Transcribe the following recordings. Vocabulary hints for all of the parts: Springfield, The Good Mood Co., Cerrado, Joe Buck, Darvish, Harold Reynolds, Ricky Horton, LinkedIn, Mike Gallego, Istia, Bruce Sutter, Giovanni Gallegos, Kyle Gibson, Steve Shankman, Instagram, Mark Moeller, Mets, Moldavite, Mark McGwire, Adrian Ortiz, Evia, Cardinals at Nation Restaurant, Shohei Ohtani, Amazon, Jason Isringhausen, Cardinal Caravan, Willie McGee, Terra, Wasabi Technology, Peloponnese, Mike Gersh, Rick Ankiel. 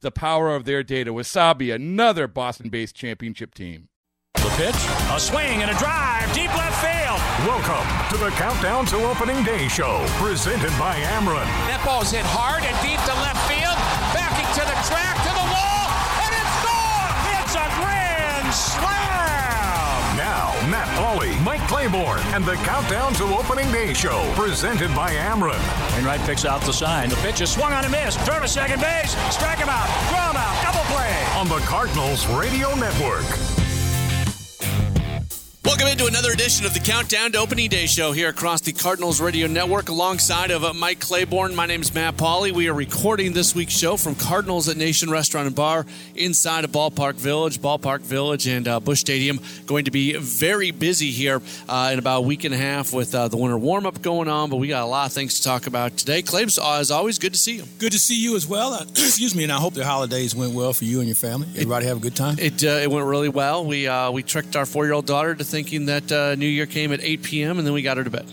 the power of their data. Wasabi, another Boston-based championship team. The pitch, a swing and a drive, deep left field. Welcome to the Countdown to Opening Day show, presented by Amren. That ball's hit hard and deep to left field, backing to the track, to the wall, and it's gone! It's a grand slam! Now, Matt Pauley, Mike Claiborne, and the Countdown to Opening Day show, presented by Amren. Wainwright picks out the sign. The pitch is swung on a miss. Throw to second base, strike him out, throw him out, double play. On the Cardinals Radio Network. Welcome into another edition of the Countdown to Opening Day show here across the Cardinals Radio Network alongside of Mike Claiborne. My name is Matt Pauley. We are recording this week's show from Cardinals at Nation Restaurant and Bar inside of Ballpark Village and Busch Stadium. Going to be very busy here in about a week and a half with the Winter Warm-Up going on, but we got a lot of things to talk about today. Claibs, as always, good to see you. Good to see you as well. And I hope the holidays went well for you and your family. Everybody have a good time? It went really well. We tricked our 4-year-old daughter to thinking that New Year came at 8 p.m. and then we got her to bed.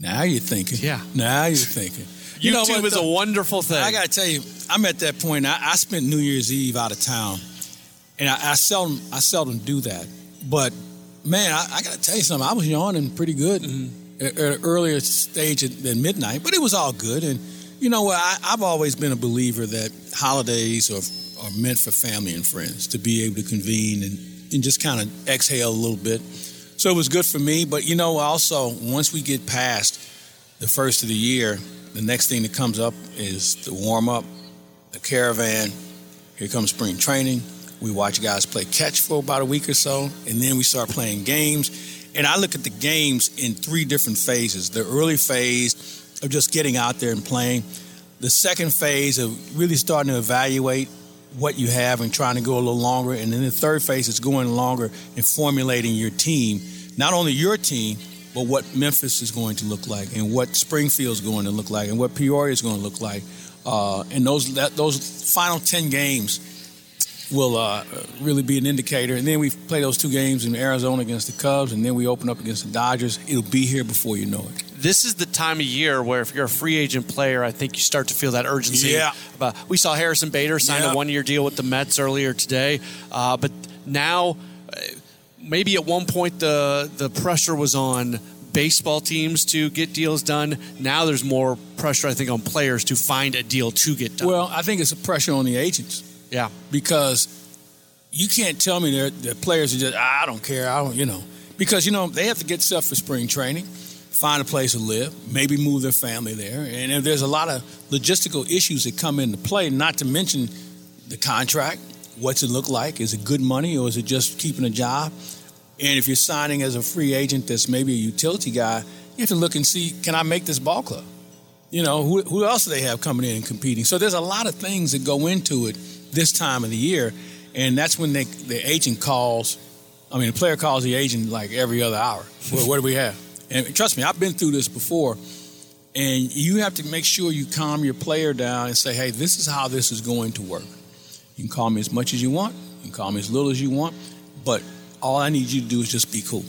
Now you're thinking. Yeah. YouTube is a wonderful thing. I got to tell you, I'm at that point. I spent New Year's Eve out of town, and I seldom do that. But, man, I got to tell you something. I was yawning pretty good at an earlier stage than midnight, but it was all good. And, you know, I've always been a believer that holidays are meant for family and friends to be able to convene and just kind of exhale a little bit. So it was good for me. But, also once we get past the first of the year, the next thing that comes up is the warm-up, the caravan. Here comes spring training. We watch guys play catch for about a week or so, and then we start playing games. And I look at the games in three different phases. The early phase of just getting out there and playing. The second phase of really starting to evaluate what you have and trying to go a little longer. And then the third phase is going longer and formulating your team, not only your team, but what Memphis is going to look like and what Springfield is going to look like and what Peoria is going to look like. And those final 10 games will really be an indicator. And then we play those two games in Arizona against the Cubs, and then we open up against the Dodgers. It'll be here before you know it. This is the time of year where if you're a free agent player, I think you start to feel that urgency. Yeah. We saw Harrison Bader sign a one-year deal with the Mets earlier today. But now, maybe at one point the pressure was on baseball teams to get deals done. Now there's more pressure, I think, on players to find a deal to get done. Well, I think it's a pressure on the agents. Yeah. Because you can't tell me the players are just, I don't care, Because, they have to get stuff for spring training. Find a place to live, maybe move their family there. And if there's a lot of logistical issues that come into play, not to mention the contract, what's it look like? Is it good money or is it just keeping a job? And if you're signing as a free agent that's maybe a utility guy, you have to look and see, can I make this ball club? Who else do they have coming in and competing? So there's a lot of things that go into it this time of the year. And that's when the player calls the agent like every other hour. What do we have? And trust me, I've been through this before, and you have to make sure you calm your player down and say, hey, this is how this is going to work. You can call me as much as you want. You can call me as little as you want. But all I need you to do is just be cool,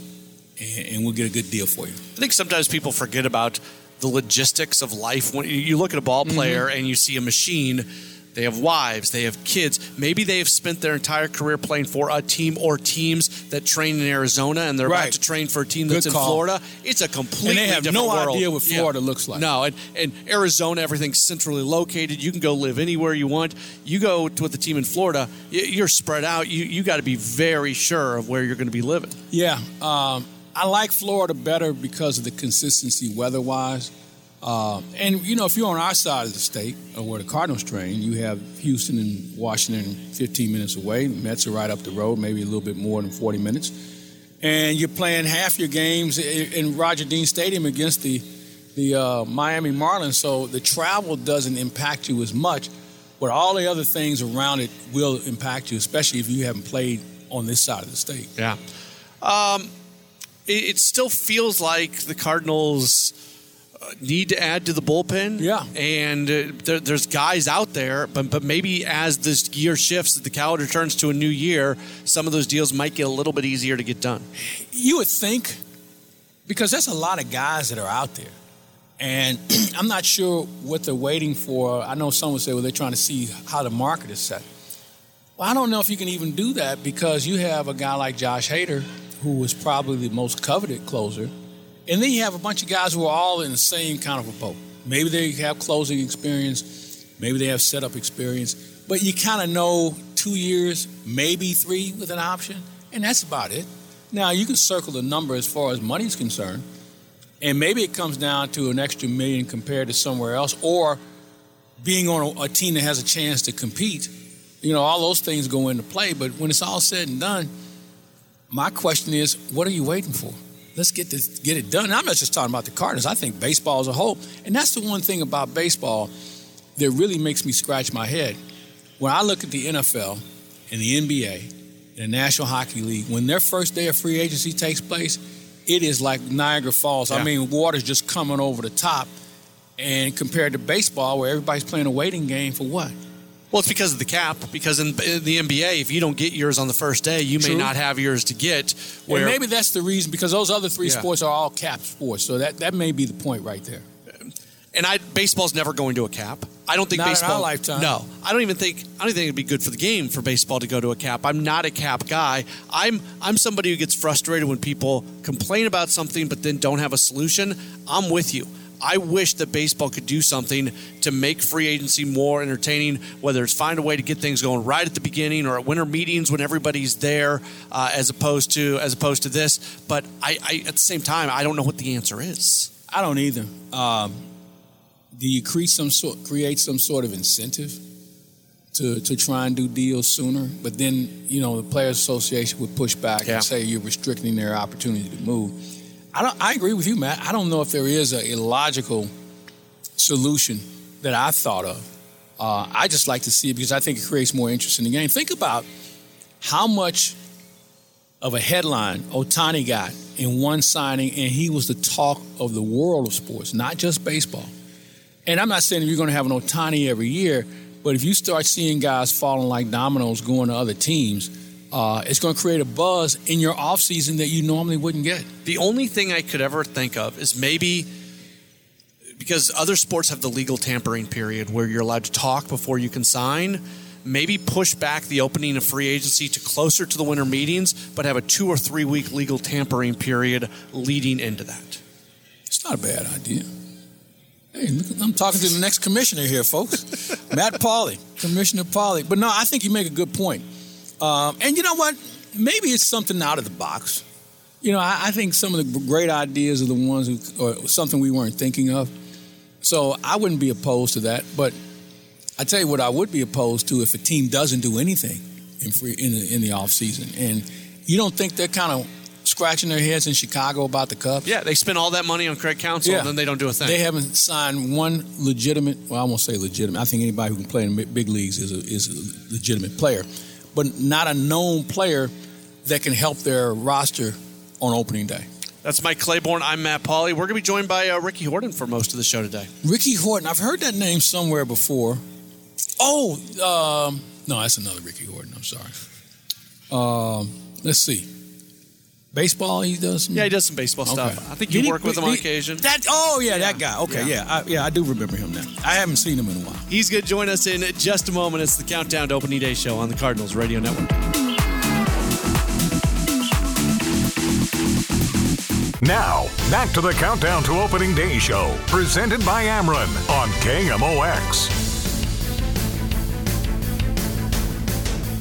and we'll get a good deal for you. I think sometimes people forget about the logistics of life. When you look at a ball player and you see a machine They have wives, they have kids. Maybe they have spent their entire career playing for a team or teams that train in Arizona, and they're about to train for a team that's in Florida. It's a completely different world. And they have no idea what Florida looks like. No, and Arizona, everything's centrally located. You can go live anywhere you want. You go with the team in Florida, you're spread out. You got to be very sure of where you're going to be living. Yeah. I like Florida better because of the consistency weather-wise. And, you know, if you're on our side of the state, where the Cardinals train, you have Houston and Washington 15 minutes away. The Mets are right up the road, maybe a little bit more than 40 minutes. And you're playing half your games in Roger Dean Stadium against the Miami Marlins, so the travel doesn't impact you as much, but all the other things around it will impact you, especially if you haven't played on this side of the state. Yeah. It still feels like the Cardinals need to add to the bullpen. Yeah. And there's guys out there, but maybe as this year shifts, the calendar turns to a new year, some of those deals might get a little bit easier to get done. You would think, because there's a lot of guys that are out there. And I'm not sure what they're waiting for. I know someone said, well, they're trying to see how the market is set. Well, I don't know if you can even do that, because you have a guy like Josh Hader, who was probably the most coveted closer. And then you have a bunch of guys who are all in the same kind of a boat. Maybe they have closing experience. Maybe they have setup experience. But you kind of know 2 years, maybe three with an option, and that's about it. Now, you can circle the number as far as money's concerned, and maybe it comes down to an extra million compared to somewhere else, or being on a team that has a chance to compete. You know, all those things go into play. But when it's all said and done, my question is, what are you waiting for? Let's get it done. And I'm not just talking about the Cardinals. I think baseball as a whole. And that's the one thing about baseball that really makes me scratch my head. When I look at the NFL and the NBA and the National Hockey League, when their first day of free agency takes place, it is like Niagara Falls. Yeah. I mean, water's just coming over the top. And compared to baseball, where everybody's playing a waiting game for what? Well, it's because of the cap, because in the NBA, if you don't get yours on the first day, you may not have yours to get. Where maybe that's the reason, because those other three sports are all cap sports. So that may be the point right there. And baseball's never going to a cap. I don't think baseball. Not in our lifetime. No. I don't even think it'd be good for the game for baseball to go to a cap. I'm not a cap guy. I'm somebody who gets frustrated when people complain about something but then don't have a solution. I'm with you. I wish that baseball could do something to make free agency more entertaining, whether it's find a way to get things going right at the beginning or at winter meetings when everybody's there, as opposed to this. But I at the same time, I don't know what the answer is. I don't either. Do you create some sort of incentive to try and do deals sooner? But then, you know, the Players Association would push back and say you're restricting their opportunity to move. I agree with you, Matt. I don't know if there is a illogical solution that I thought of. I just like to see it because I think it creates more interest in the game. Think about how much of a headline Ohtani got in one signing, and he was the talk of the world of sports, not just baseball. And I'm not saying you're going to have an Ohtani every year, but if you start seeing guys falling like dominoes going to other teams, it's going to create a buzz in your offseason that you normally wouldn't get. The only thing I could ever think of is maybe because other sports have the legal tampering period where you're allowed to talk before you can sign, maybe push back the opening of free agency to closer to the winter meetings, but have a 2 or 3 week legal tampering period leading into that. It's not a bad idea. Hey, look, I'm talking to the next commissioner here, folks. Matt Pauley, Commissioner Pauley. But no, I think you make a good point. And you know what? Maybe it's something out of the box. You know, I think some of the great ideas are the ones or something we weren't thinking of. So I wouldn't be opposed to that. But I tell you what I would be opposed to if a team doesn't do anything in the offseason. And you don't think they're kind of scratching their heads in Chicago about the Cubs? Yeah, they spend all that money on Craig Counsell and then they don't do a thing. They haven't signed one legitimate – well, I won't say legitimate. I think anybody who can play in the big leagues is a legitimate player. But not a known player that can help their roster on opening day. That's Mike Claiborne. I'm Matt Pauley. We're going to be joined by Ricky Horton for most of the show today. Ricky Horton. I've heard that name somewhere before. No, that's another Ricky Horton. I'm sorry. Let's see. Baseball, he does? Yeah, he does some baseball stuff. I think you work with him on occasion. That guy. Okay, I do remember him now. I haven't seen him in a while. He's going to join us in just a moment. It's the Countdown to Opening Day show on the Cardinals Radio Network. Now, back to the Countdown to Opening Day show, presented by Amren on KMOX.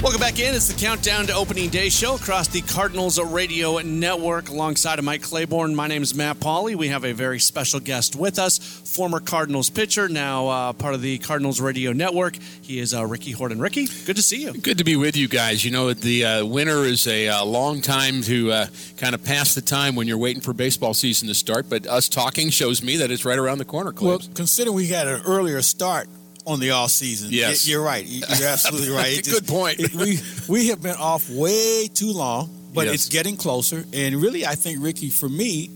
Welcome back in. It's the Countdown to Opening Day show across the Cardinals Radio Network. Alongside of Mike Claiborne, my name is Matt Pauley. We have a very special guest with us, former Cardinals pitcher, now part of the Cardinals Radio Network. He is Ricky Horton. Ricky, good to see you. Good to be with you guys. You know, the winter is a long time to kind of pass the time when you're waiting for baseball season to start, but us talking shows me that it's right around the corner, Claiborne. Well, considering we had an earlier start on the off season, yes, you're right. You're absolutely right. Good point. We have been off way too long, but it's getting closer. And really, I think, Ricky, for me,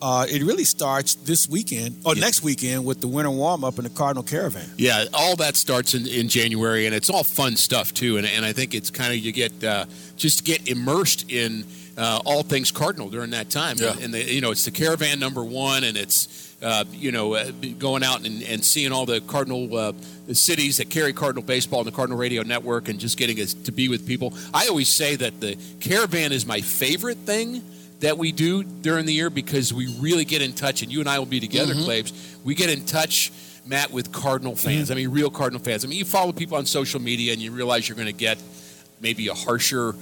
it really starts this weekend or next weekend with the Winter Warm-Up and the Cardinal Caravan. Yeah, all that starts in January, and it's all fun stuff too. And I think it's kind of you get just get immersed in all things Cardinal during that time. Yeah. And the, you know, it's the Caravan number one, and it's going out and seeing all the Cardinal cities that carry Cardinal baseball and the Cardinal Radio Network and just getting to be with people. I always say that the Caravan is my favorite thing that we do during the year because we really get in touch, and you and I will be together, Claves. We get in touch, Matt, with Cardinal fans. I mean, real Cardinal fans. I mean, you follow people on social media and you realize you're going to get maybe a harsher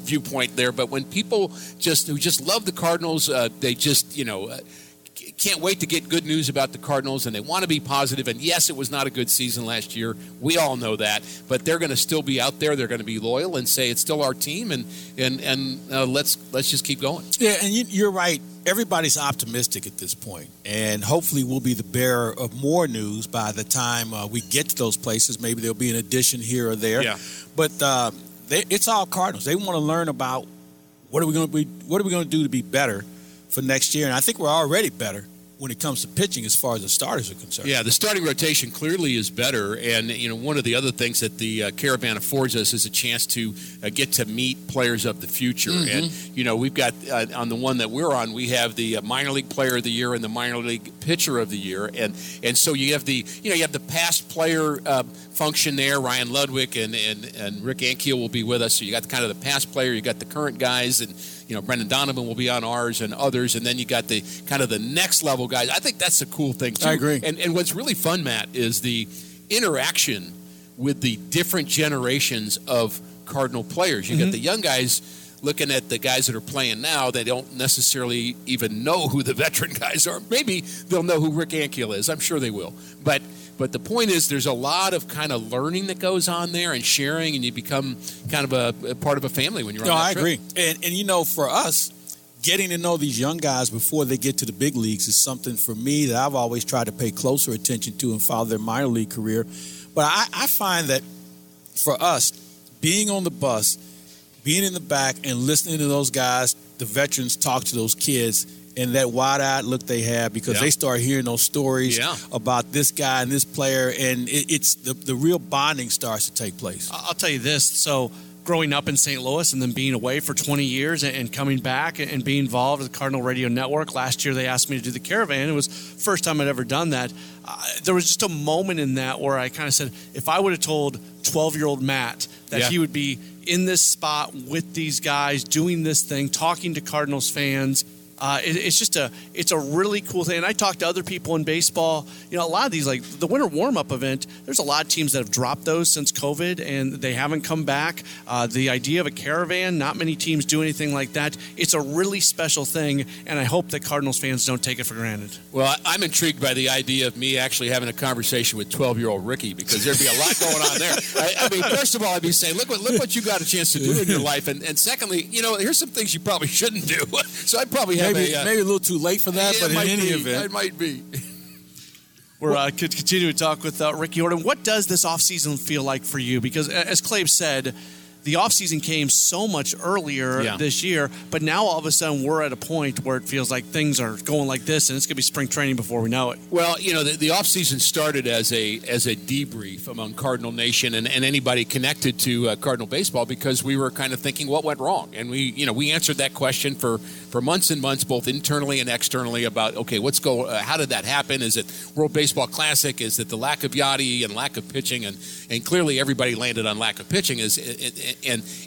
viewpoint there. But when people who just love the Cardinals, they just, you know, can't wait to get good news about the Cardinals, and they want to be positive. And yes, it was not a good season last year. We all know that, but they're going to still be out there. They're going to be loyal and say it's still our team, and let's just keep going. Yeah, and you're right. Everybody's optimistic at this point, and hopefully we'll be the bearer of more news by the time we get to those places. Maybe there'll be an addition here or there. Yeah. But it's all Cardinals. They want to learn about what are we going to do to be better for next year, and I think we're already better when it comes to pitching as far as the starters are concerned. Yeah, the starting rotation clearly is better, and you know, one of the other things that the Caravan affords us is a chance to get to meet players of the future. And you know, we've got on the one that we're on, we have the minor league player of the year and the minor league pitcher of the year, and so you have the past player function there. Ryan Ludwig and Rick Ankiel will be with us, so you got kind of the past player, you got the current guys, and you know, Brendan Donovan will be on ours and others, and then you got the kind of the next level guys. I think that's a cool thing too. I agree. And what's really fun, Matt, is the interaction with the different generations of Cardinal players. You got the young guys looking at the guys that are playing now. They don't necessarily even know who the veteran guys are. Maybe they'll know who Rick Ankiel is. I'm sure they will. But the point is, there's a lot of kind of learning that goes on there and sharing, and you become kind of a part of a family when you're on that trip. No, I agree. And you know, for us, getting to know these young guys before they get to the big leagues is something for me that I've always tried to pay closer attention to and follow their minor league career. But I find that for us, being on the bus, being in the back and listening to those guys, the veterans talk to those kids, and that wide-eyed look they have because they start hearing those stories about this guy and this player, and it's the real bonding starts to take place. I'll tell you this. So growing up in St. Louis and then being away for 20 years and coming back and being involved with the Cardinal Radio Network, last year they asked me to do the Caravan. It was the first time I'd ever done that. There was just a moment in that where I kind of said, if I would have told 12-year-old Matt that he would be in this spot with these guys, doing this thing, talking to Cardinals fans, it's a really cool thing. And I talk to other people in baseball. You know, a lot of these, like the winter warm-up event, there's a lot of teams that have dropped those since COVID and they haven't come back. The idea of a Caravan, not many teams do anything like that. It's a really special thing, and I hope that Cardinals fans don't take it for granted. Well, I'm intrigued by the idea of me actually having a conversation with 12-year-old Ricky because there'd be a lot going on there. I mean, first of all, I'd be saying, look what you got a chance to do in your life. And secondly, you know, here's some things you probably shouldn't do. So I'd probably have maybe a little too late for that, but in any event. It might be. We're continuing to talk with Ricky Horton. What does this offseason feel like for you? Because as Clay said, the offseason came so much earlier this year, but now all of a sudden we're at a point where it feels like things are going like this, and it's going to be spring training before we know it. Well, you know, the offseason started as a debrief among Cardinal Nation and anybody connected to Cardinal baseball, because we were kind of thinking what went wrong. And we answered that question for months and months, both internally and externally, about, okay, how did that happen? Is it World Baseball Classic? Is it the lack of Yachty and lack of pitching? And clearly everybody landed on lack of pitching,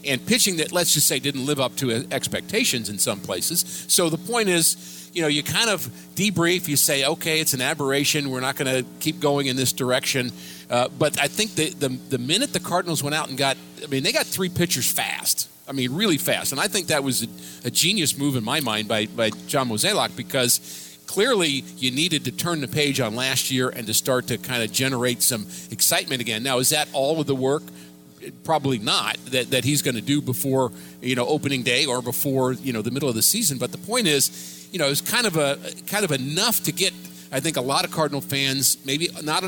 and pitching that, let's just say, didn't live up to expectations in some places. So the point is, you know, you kind of debrief, you say, okay, it's an aberration, we're not going to keep going in this direction. But I think the minute the Cardinals went out and they got three pitchers fast. I mean, really fast. And I think that was a genius move in my mind by John Mozeliak, because clearly you needed to turn the page on last year and to start to kind of generate some excitement again. Now, is that all of the work? Probably not that he's going to do before, you know, opening day or before, you know, the middle of the season. But the point is, you know, it's kind of enough to get, I think, a lot of Cardinal fans, maybe not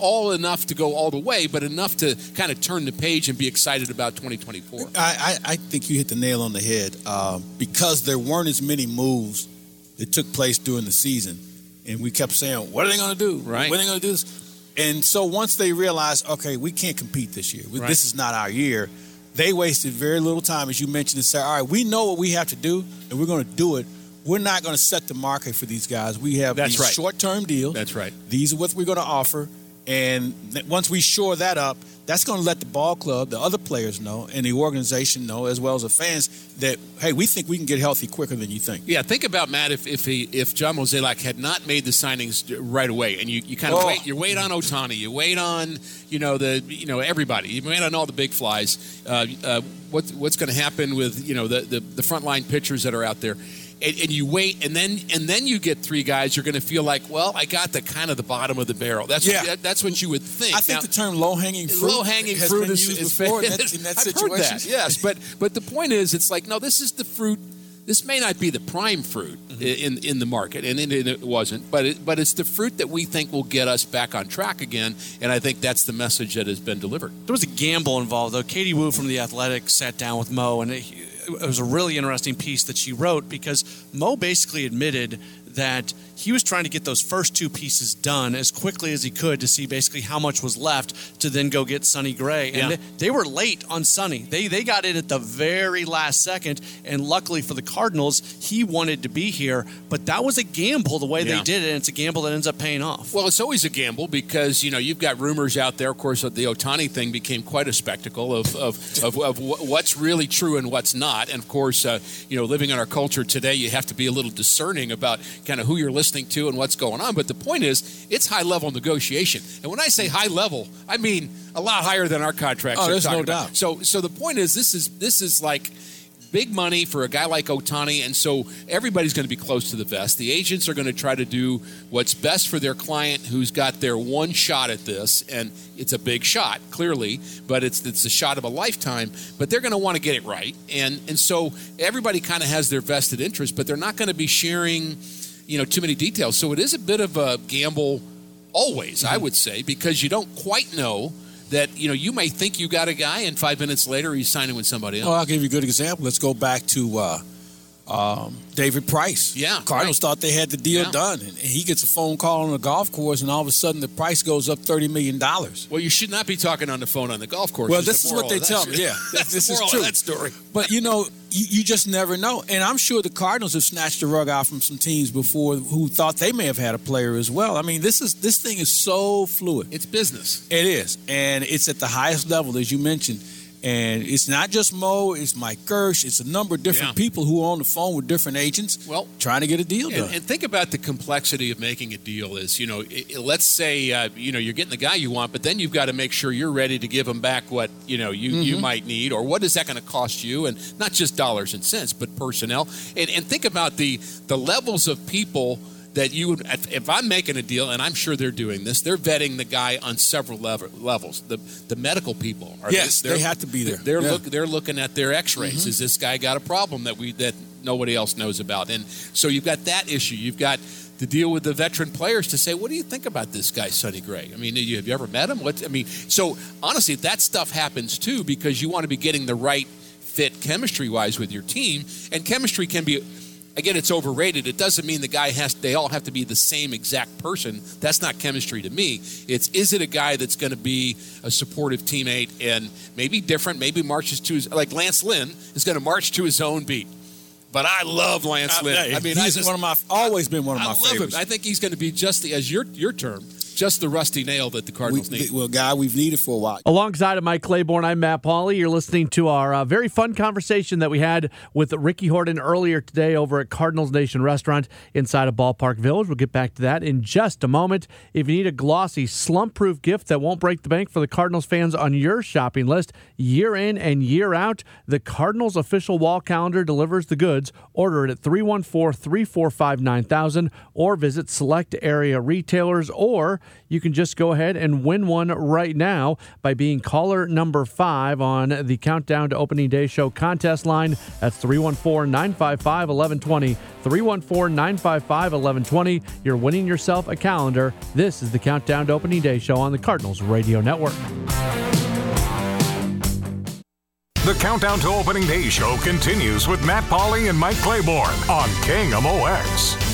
all enough to go all the way, but enough to kind of turn the page and be excited about 2024. I think you hit the nail on the head, because there weren't as many moves that took place during the season. And we kept saying, what are they going to do? Right. When are they going to do this? And so once they realized, okay, we can't compete this year. Right. This is not our year. They wasted very little time, as you mentioned, and said, all right, we know what we have to do, and we're going to do it. We're not going to set the market for these guys. We have short-term deals. That's right. These are what we're going to offer. And once we shore that up, that's going to let the ball club, the other players know, and the organization know, as well as the fans, that, hey, we think we can get healthy quicker than you think. Yeah, think about, Matt, if John Mozeliak had not made the signings right away, and you kind of wait on Ohtani, you wait on, everybody, you wait on all the big flies. What's going to happen with, the frontline pitchers that are out there? And you wait, and then you get three guys. You're going to feel like, well, I got the kind of the bottom of the barrel. That's what you would think. I think now, the term low hanging fruit has been used before in that situation. I've heard that, yes, but the point is, it's like, no, this is the fruit. This may not be the prime fruit in the market, and it wasn't, but it's the fruit that we think will get us back on track again, and I think that's the message that has been delivered. There was a gamble involved, though. Katie Wu from The Athletic sat down with Mo, and it was a really interesting piece that she wrote, because Mo basically admitted that he was trying to get those first two pieces done as quickly as he could to see basically how much was left to then go get Sonny Gray. And they were late on Sonny. They got in at the very last second, and luckily for the Cardinals, he wanted to be here. But that was a gamble the way they did it, and it's a gamble that ends up paying off. Well, it's always a gamble, because, you've got rumors out there. Of course, the Ohtani thing became quite a spectacle of what's really true and what's not. And, of course, living in our culture today, you have to be a little discerning about kind of who you're listening to and what's going on. But the point is, it's high-level negotiation. And when I say high level, I mean a lot higher than our contracts. Oh, there's no doubt. So the point is, this is like big money for a guy like Ohtani, and so everybody's going to be close to the vest. The agents are going to try to do what's best for their client who's got their one shot at this, and it's a big shot, clearly, but it's a shot of a lifetime, but they're going to want to get it right. And so everybody kind of has their vested interest, but they're not going to be sharing too many details. So it is a bit of a gamble always, I would say, because you don't quite know that, you may think you got a guy, and 5 minutes later he's signing with somebody else. Well, I'll give you a good example. Let's go back to David Price. Yeah. Cardinals thought they had the deal done, and he gets a phone call on the golf course, and all of a sudden the price goes up $30 million. Well, you should not be talking on the phone on the golf course. Well, this is what they tell me. Yeah, this is true. That's the moral of that story. But, you just never know. And I'm sure the Cardinals have snatched the rug out from some teams before who thought they may have had a player as well. I mean, this thing is so fluid. It's business. It is. And it's at the highest level, as you mentioned. And it's not just Mo, it's Mike Gersh, it's a number of different people who are on the phone with different agents trying to get a deal done. And think about the complexity of making a deal is, let's say, you're getting the guy you want, but then you've got to make sure you're ready to give him back what, you might need, or what is that going to cost you, and not just dollars and cents, but personnel. And think about the levels of people that you would, if I'm making a deal, and I'm sure they're doing this, they're vetting the guy on several levels. The medical people are they have to be there. They're looking at their X-rays. Is this guy got a problem that nobody else knows about? And so you've got that issue. You've got to deal with the veteran players to say, what do you think about this guy, Sonny Gray? I mean, have you ever met him? So honestly, that stuff happens too, because you want to be getting the right fit chemistry-wise with your team. And chemistry can be, again, it's overrated. It doesn't mean the guy has, they all have to be the same exact person. That's not chemistry to me. It's, is it a guy that's going to be a supportive teammate and maybe different, maybe marches to his, like Lance Lynn is going to march to his own beat. But I love Lance Lynn. I mean, he's always been one of my favorites. Him. I think he's going to be just the, as your term, just the rusty nail that the Cardinals need. We've needed for a while. Alongside of Mike Claiborne, I'm Matt Pauley. You're listening to our very fun conversation that we had with Ricky Horton earlier today over at Cardinals Nation Restaurant inside of Ballpark Village. We'll get back to that in just a moment. If you need a glossy, slump-proof gift that won't break the bank for the Cardinals fans on your shopping list year in and year out, the Cardinals official wall calendar delivers the goods. Order it at 314-345-9000 or visit select area retailers, or you can just go ahead and win one right now by being caller number 5 on the Countdown to Opening Day Show contest line. That's 314-955-1120. 314-955-1120. You're winning yourself a calendar. This is the Countdown to Opening Day Show on the Cardinals Radio Network. The Countdown to Opening Day Show continues with Matt Pauley and Mike Claiborne on KMOX.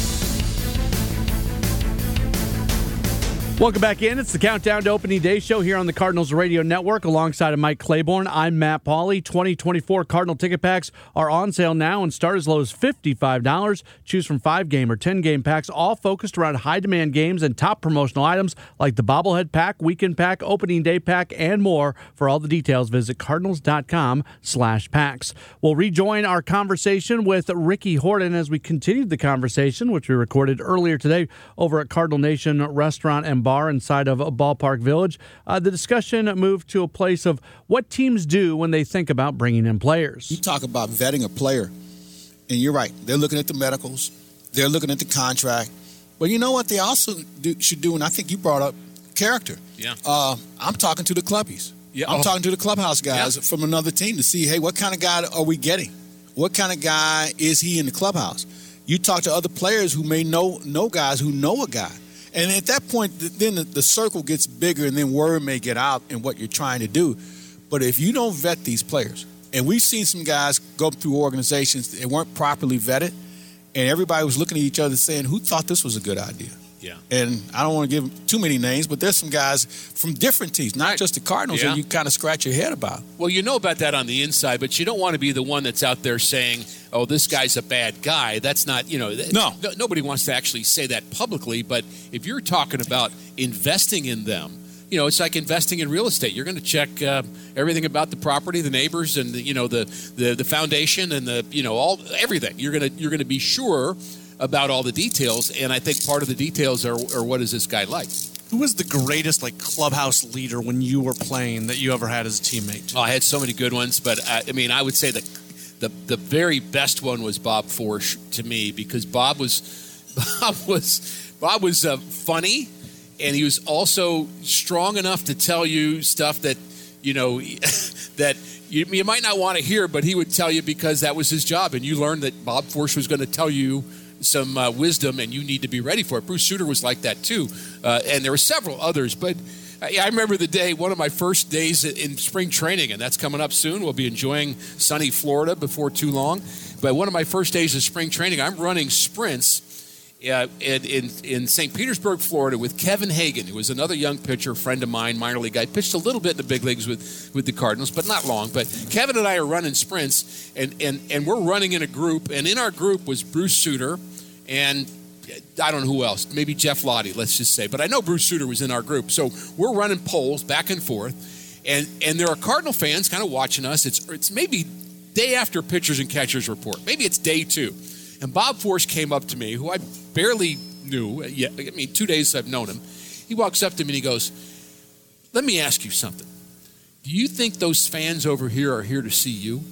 Welcome back in. It's the Countdown to Opening Day Show here on the Cardinals Radio Network. Alongside of Mike Claiborne, I'm Matt Pauley. 2024 Cardinal ticket packs are on sale now and start as low as $55. Choose from 5-game or 10-game packs, all focused around high-demand games and top promotional items like the Bobblehead Pack, Weekend Pack, Opening Day Pack, and more. For all the details, visit cardinals.com/packs. We'll rejoin our conversation with Ricky Horton as we continued the conversation, which we recorded earlier today over at Cardinal Nation Restaurant and Bar inside of Ballpark Village. The discussion moved to a place of what teams do when they think about bringing in players. You talk about vetting a player, and you're right. They're looking at the medicals. They're looking at the contract. But you know what they also should do, and I think you brought up character. Yeah. I'm talking to the clubbies. Yeah. I'm talking to the clubhouse guys from another team to see, hey, what kind of guy are we getting? What kind of guy is he in the clubhouse? You talk to other players who may know guys who know a guy. And at that point, then the circle gets bigger, and then word may get out in what you're trying to do. But if you don't vet these players, and we've seen some guys go through organizations that weren't properly vetted, and everybody was looking at each other saying, who thought this was a good idea? Yeah. And I don't want to give too many names, but there's some guys from different teams, not just the Cardinals, that you kind of scratch your head about. Well, you know about that on the inside, but you don't want to be the one that's out there saying, oh, this guy's a bad guy. That's not, nobody wants to actually say that publicly, but if you're talking about investing in them, you know, it's like investing in real estate. You're going to check everything about the property, the neighbors, and the foundation, and all everything. You're going to be sure about all the details, and I think part of the details are what is this guy like? Who was the greatest clubhouse leader when you were playing that you ever had as a teammate? Oh, I had so many good ones, but I would say that the very best one was Bob Forsch to me, because Bob was funny, and he was also strong enough to tell you stuff that that you might not want to hear, but he would tell you because that was his job, and you learned that Bob Forsch was going to tell you some wisdom, and you need to be ready for it. Bruce Sutter was like that too, and there were several others. But I remember the day, one of my first days in spring training, and that's coming up soon. We'll be enjoying sunny Florida before too long. But one of my first days of spring training, I'm running sprints in St. Petersburg, Florida, with Kevin Hagan, who was another young pitcher, friend of mine, minor league guy. Pitched a little bit in the big leagues with the Cardinals, but not long. But Kevin and I are running sprints, and we're running in a group. And in our group was Bruce Sutter and I don't know who else, maybe Jeff Lottie, let's just say. But I know Bruce Sutter was in our group. So we're running poles back and forth, and there are Cardinal fans kind of watching us. It's maybe day after pitchers and catchers report. Maybe it's day two. And Bob Forsch came up to me, who I barely knew. Yeah, 2 days I've known him. He walks up to me and he goes, let me ask you something. Do you think those fans over here are here to see you?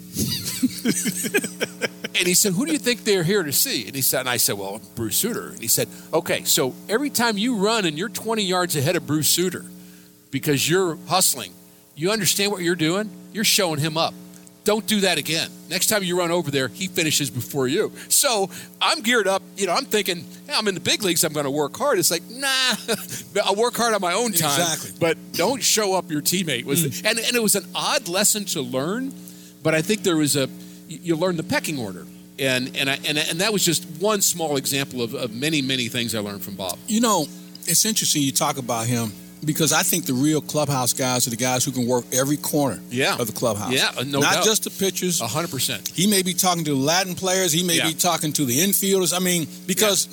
And he said, who do you think they're here to see? And he said, and I said, well, Bruce Sutter. And he said, okay, so every time you run and you're 20 yards ahead of Bruce Sutter because you're hustling, you understand what you're doing? You're showing him up. Don't do that again. Next time you run over there, he finishes before you. So I'm geared up you know, I'm thinking, yeah, I'm in the big leagues, I'm going to work hard. It's like, nah, I'll work hard on my own time. Exactly. But don't show up your teammate. And it was an odd lesson to learn, but I think there was you learn the pecking order. And that was just one small example of many, many things I learned from Bob. You know, it's interesting you talk about him, because I think the real clubhouse guys are the guys who can work every corner of the clubhouse. Yeah, no doubt. Not just the pitchers. 100%. He may be talking to the Latin players. He may be talking to the infielders. I mean, because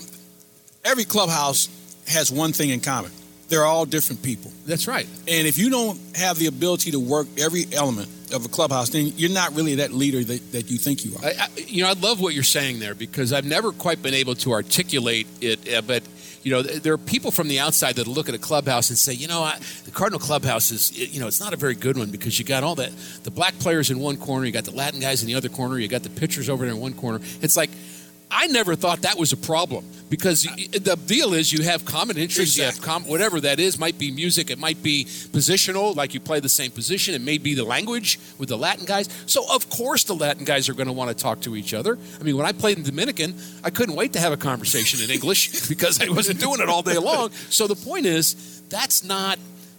every clubhouse has one thing in common. They're all different people. That's right. And if you don't have the ability to work every element of a clubhouse, then you're not really that leader that you think you are. I love what you're saying there, because I've never quite been able to articulate it, but... You know, there are people from the outside that look at a clubhouse and say, you know, the Cardinal clubhouse is, you know, it's not a very good one, because you got all the black players in one corner, you got the Latin guys in the other corner, you got the pitchers over there in one corner. It's like, I never thought that was a problem, because the deal is you have common interests, you have whatever that is, might be music, it might be positional, like you play the same position, it may be the language with the Latin guys. So, of course, the Latin guys are going to want to talk to each other. I mean, when I played in Dominican, I couldn't wait to have a conversation in English because I wasn't doing it all day long. So the point is, that's not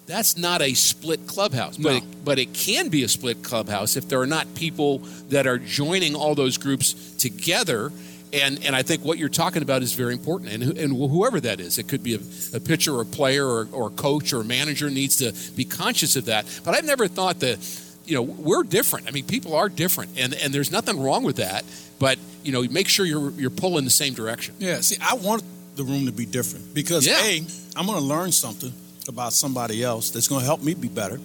a split clubhouse, but it can be a split clubhouse if there are not people that are joining all those groups together. And I think what you're talking about is very important. And whoever that is, it could be a pitcher or a player or a coach or a manager needs to be conscious of that. But I've never thought that, you know, we're different. I mean, people are different. And there's nothing wrong with that. But, you know, make sure you're pulling the same direction. Yeah, see, I want the room to be different because, A, I'm going to learn something about somebody else that's going to help me be better.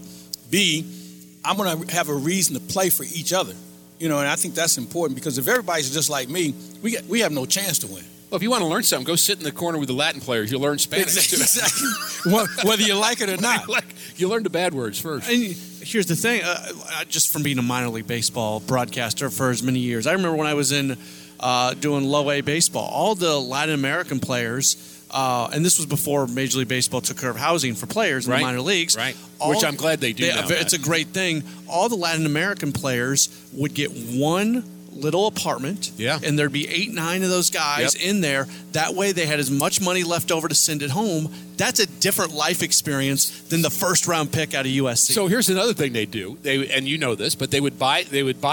B, I'm going to have a reason to play for each other. You know, and I think that's important, because if everybody's just like me, we have no chance to win. Well, if you want to learn something, go sit in the corner with the Latin players. You'll learn Spanish. Exactly. Whether you like it or not. You learn the bad words first. And here's the thing, just from being a minor league baseball broadcaster for as many years, I remember when I was in doing low-A baseball, all the Latin American players... and this was before Major League Baseball took care of housing for players in the minor leagues. Right, which I'm glad they do now. It's a great thing. All the Latin American players would get one little apartment, and there'd be 8, 9 of those guys in there. That way they had as much money left over to send it home. That's a different life experience than the first-round pick out of USC. So here's another thing they do, and you know this, but they would buy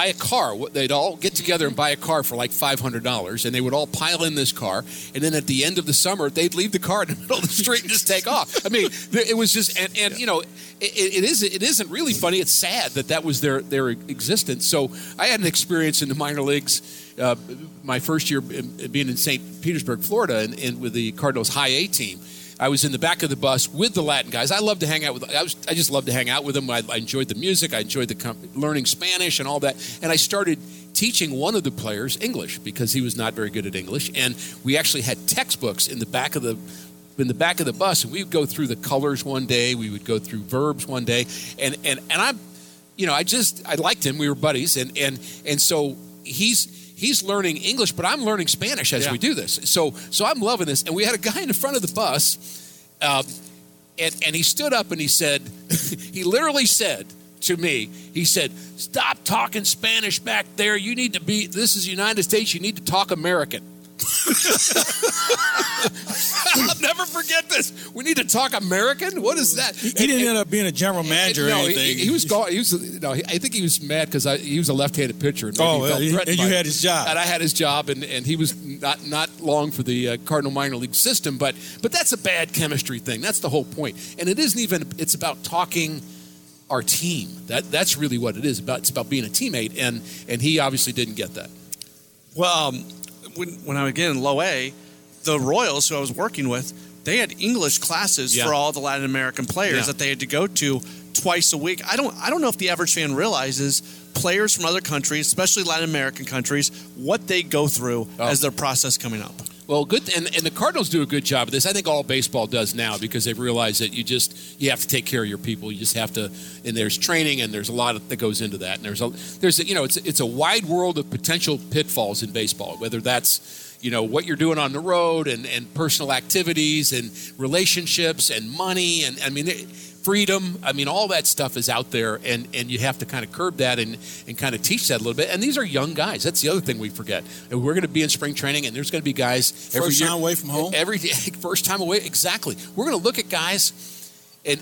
a car. They'd all get together and buy a car for like $500, and they would all pile in this car, and then at the end of the summer, they'd leave the car in the middle of the street and just take off. I mean, it was just, you know, it isn't really funny. It's sad that was their existence. So I had an experience in the minor leagues. My first year being in St. Petersburg, Florida, and with the Cardinals High A team. I was in the back of the bus with the Latin guys. I just loved to hang out with them. I enjoyed the music. I enjoyed the learning Spanish and all that. And I started teaching one of the players English because he was not very good at English. And we actually had textbooks in the back of the bus, and we would go through the colors one day. We would go through verbs one day. And I'm, you know, I liked him. We were buddies, and so he's learning English, but I'm learning Spanish as we do this. So I'm loving this. And we had a guy in the front of the bus, and he stood up and he said, he literally said to me, he said, "Stop talking Spanish back there. You need to be, this is the United States. You need to talk American." I'll never forget this. We need to talk American? What is that? He didn't end up being a general manager or anything. He was gone. I think he was mad because he was a left-handed pitcher. And you had his job. And I had his job, and he was not long for the Cardinal minor league system. But that's a bad chemistry thing. That's the whole point. And it isn't even – it's about talking – our team. That's really what it is about. It's about being a teammate, and he obviously didn't get that. Well, when I was again in low A, the Royals, who I was working with, they had English classes for all the Latin American players that they had to go to twice a week. I don't know if the average fan realizes players from other countries, especially Latin American countries, what they go through as their process coming up. Well, good, and the Cardinals do a good job of this. I think all baseball does now because they've realized that you have to take care of your people. You just have to, and there's training and there's a lot that goes into that. And it's a wide world of potential pitfalls in baseball, whether that's, you know, what you're doing on the road and personal activities and relationships and money. And I mean, freedom. I mean, all that stuff is out there, and you have to kind of curb that and kind of teach that a little bit. And these are young guys. That's the other thing we forget. And we're going to be in spring training, and there's going to be guys every year. First time away from home? First time away, exactly. We're going to look at guys, and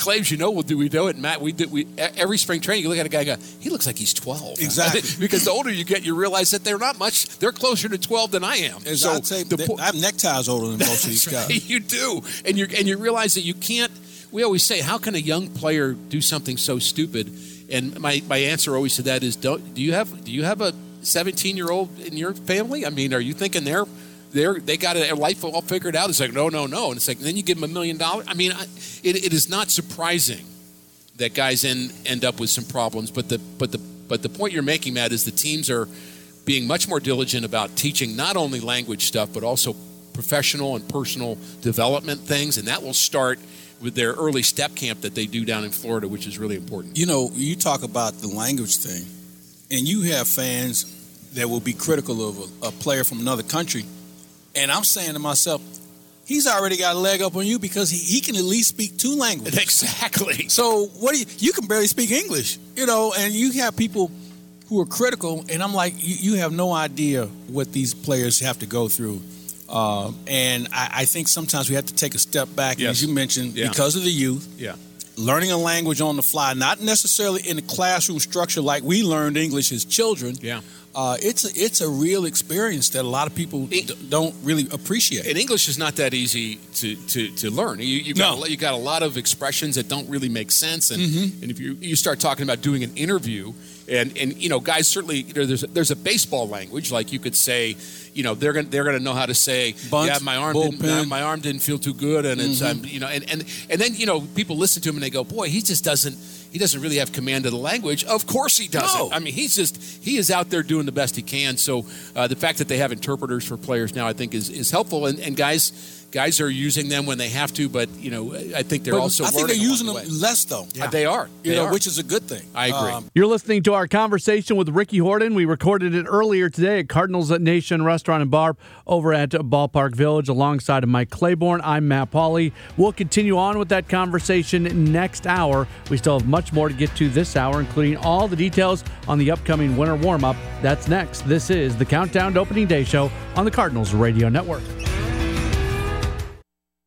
Claves, you know, we do it. And Matt, we every spring training, you look at a guy and go, he looks like he's 12. Exactly. Because the older you get, you realize that they're not much. They're closer to 12 than I am. And so I'd say I have neckties older than most of these guys. Right, you do. And you realize that you can't. We always say, how can a young player do something so stupid? And my answer always to that is, do you have a 17-year-old in your family? I mean, are you thinking they got their life all figured out? It's like, no. And it's like, then you give them $1 million. I mean, it is not surprising that guys end up with some problems. But the point you're making, Matt, is the teams are being much more diligent about teaching not only language stuff, but also professional and personal development things, and that will start with their early step camp that they do down in Florida, which is really important. You know, you talk about the language thing, and you have fans that will be critical of a player from another country, and I'm saying to myself, he's already got a leg up on you because he can at least speak two languages. Exactly. So what do you can barely speak English, you know, and you have people who are critical, and I'm like, you have no idea what these players have to go through. And I think sometimes we have to take a step back, yes, as you mentioned, yeah, because of the youth. Yeah. Learning a language on the fly, not necessarily in a classroom structure like we learned English as children. Yeah. It's a real experience that a lot of people don't really appreciate. And English is not that easy to learn. You got a lot of expressions that don't really make sense, and mm-hmm, and if you start talking about doing an interview, and you know, guys certainly, you know, there's a baseball language, like you could say, you know, they're gonna know how to say, bunt, yeah, my arm didn't feel too good, and mm-hmm, it's you know, and then, you know, people listen to him and they go, boy, he just doesn't. He doesn't really have command of the language. Of course he doesn't. No. I mean, he is out there doing the best he can. So the fact that they have interpreters for players now, I think, is helpful. And guys are using them when they have to. But, you know, I think they're also learning. I think they're using them less, though. Yeah. They are. You know, which is a good thing. I agree. You're listening to our conversation with Ricky Horton. We recorded it earlier today at Cardinals Nation Restaurant and Bar over at Ballpark Village alongside of Mike Claiborne. I'm Matt Pauley. We'll continue on with that conversation next hour. We still have much more to get to this hour, including all the details on the upcoming Winter Warm-Up. That's next. This is the Countdown to Opening Day show on the Cardinals Radio Network.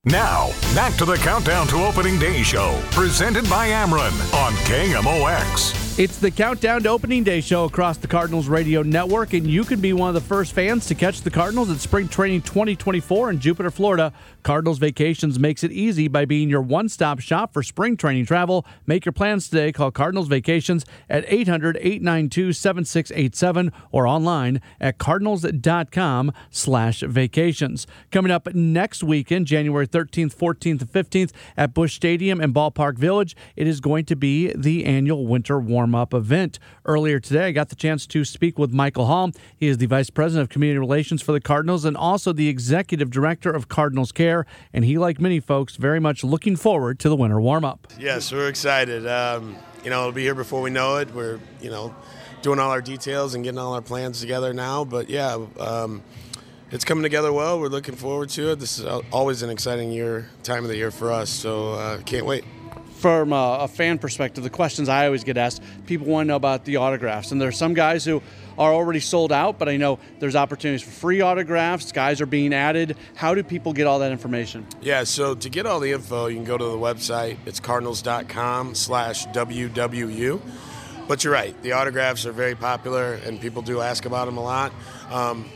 Now, back to the Countdown to Opening Day show, presented by Amren on KMOX. It's the Countdown to Opening Day show across the Cardinals Radio Network, and you can be one of the first fans to catch the Cardinals at Spring Training 2024 in Jupiter, Florida. Cardinals Vacations makes it easy by being your one-stop shop for spring training travel. Make your plans today. Call Cardinals Vacations at 800-892-7687 or online at cardinals.com/vacations. Coming up next weekend, January 13th, 14th, and 15th at Busch Stadium and Ballpark Village, it is going to be the annual Winter Warm-Up event. Earlier today, I got the chance to speak with Michael Hall. He is the Vice President of Community Relations for the Cardinals and also the Executive Director of Cardinals Care. And he, like many folks, very much looking forward to the Winter Warm-Up. Yes, we're excited. You know, it'll be here before we know it. We're, you know, doing all our details and getting all our plans together now. But, yeah, it's coming together well. We're looking forward to it. This is always an exciting time of the year for us, so can't wait. From a fan perspective, the questions I always get asked, people want to know about the autographs. And there are some guys who are already sold out, but I know there's opportunities for free autographs. Guys are being added. How do people get all that information? Yeah, so to get all the info, you can go to the website. It's cardinals.com/WWU. But you're right, the autographs are very popular, and people do ask about them a lot.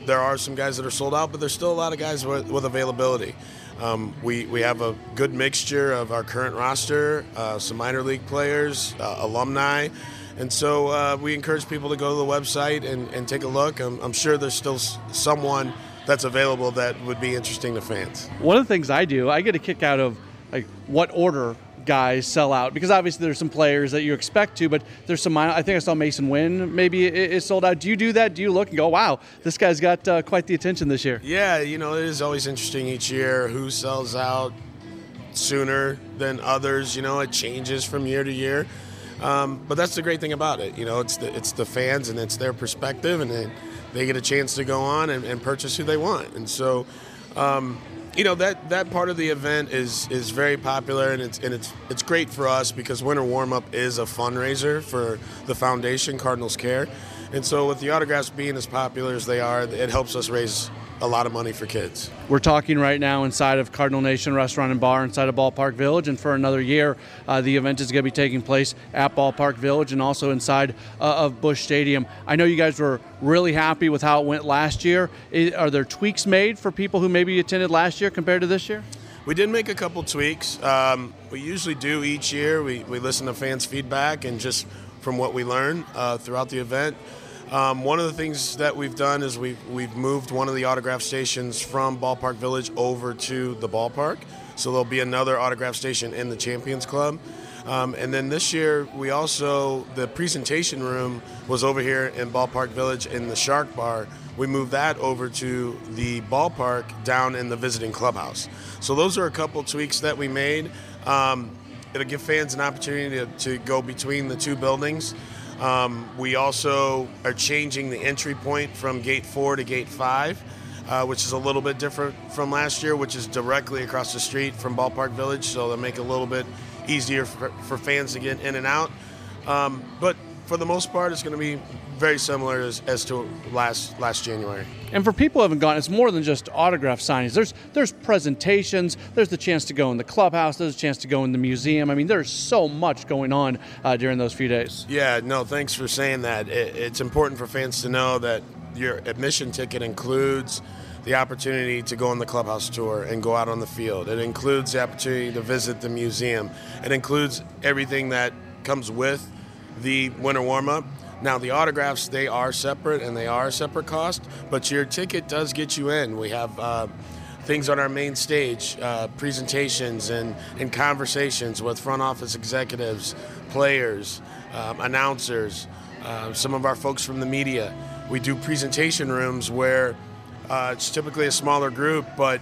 There are some guys that are sold out, but there's still a lot of guys with availability. We have a good mixture of our current roster, some minor league players, alumni, and so we encourage people to go to the website and take a look. I'm sure there's still someone that's available that would be interesting to fans. One of the things I do, I get a kick out of like what order guys sell out, because obviously there's some players that you expect to, but there's some, I think I saw Mason Wynn maybe is sold out. Do you do that? Do you look and go, wow, this guy's got quite the attention this year? Yeah, you know, it is always interesting each year who sells out sooner than others. You know, it changes from year to year, but that's the great thing about it. You know, it's the fans, and it's their perspective, and they get a chance to go on and purchase who they want. And so you know, that part of the event is very popular, and it's great for us because Winter Warm-Up is a fundraiser for the foundation, Cardinals Care. And so with the autographs being as popular as they are, it helps us raise a lot of money for kids. We're talking right now inside of Cardinal Nation Restaurant and Bar inside of Ballpark Village, and for another year the event is going to be taking place at Ballpark Village and also inside of Busch Stadium. I know you guys were really happy with how it went last year. Are there tweaks made for people who maybe attended last year compared to this year? We did make a couple tweaks. We usually do each year. We listen to fans' feedback and just from what we learn throughout the event. One of the things that we've done is we've moved one of the autograph stations from Ballpark Village over to the ballpark. So there'll be another autograph station in the Champions Club. And then this year, we also, the presentation room was over here in Ballpark Village in the Shark Bar. We moved that over to the ballpark down in the visiting clubhouse. So those are a couple tweaks that we made. It'll give fans an opportunity to go between the two buildings. We also are changing the entry point from Gate 4 to Gate 5, which is a little bit different from last year, which is directly across the street from Ballpark Village, so they'll make it a little bit easier for fans to get in and out. But for the most part, it's going to be very similar as to last January. And for people who haven't gone, it's more than just autograph signings. There's presentations. There's the chance to go in the clubhouse. There's a chance to go in the museum. I mean, there's so much going on during those few days. Yeah, no, thanks for saying that. It's important for fans to know that your admission ticket includes the opportunity to go on the clubhouse tour and go out on the field. It includes the opportunity to visit the museum. It includes everything that comes with the Winter Warm-Up. Now, the autographs, they are separate, and they are a separate cost, but your ticket does get you in. We have things on our main stage, presentations and conversations with front office executives, players, announcers, some of our folks from the media. We do presentation rooms where it's typically a smaller group, but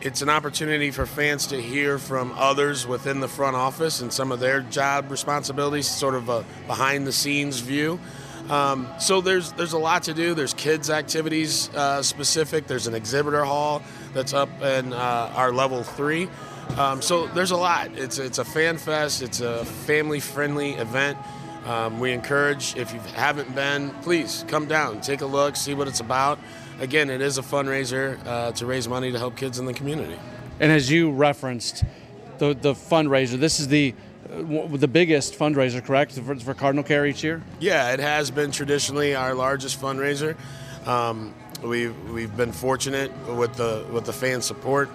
it's an opportunity for fans to hear from others within the front office and some of their job responsibilities, sort of a behind-the-scenes view. So there's a lot to do. There's kids' activities specific. There's an exhibitor hall that's up in our level 3. So there's a lot. It's a fan fest. It's a family-friendly event. We encourage, if you haven't been, please come down, take a look, see what it's about. Again, it is a fundraiser to raise money to help kids in the community. And as you referenced, the fundraiser, this is the biggest fundraiser, correct, for Cardinal Care each year? Yeah, it has been traditionally our largest fundraiser. We've been fortunate with the fan support,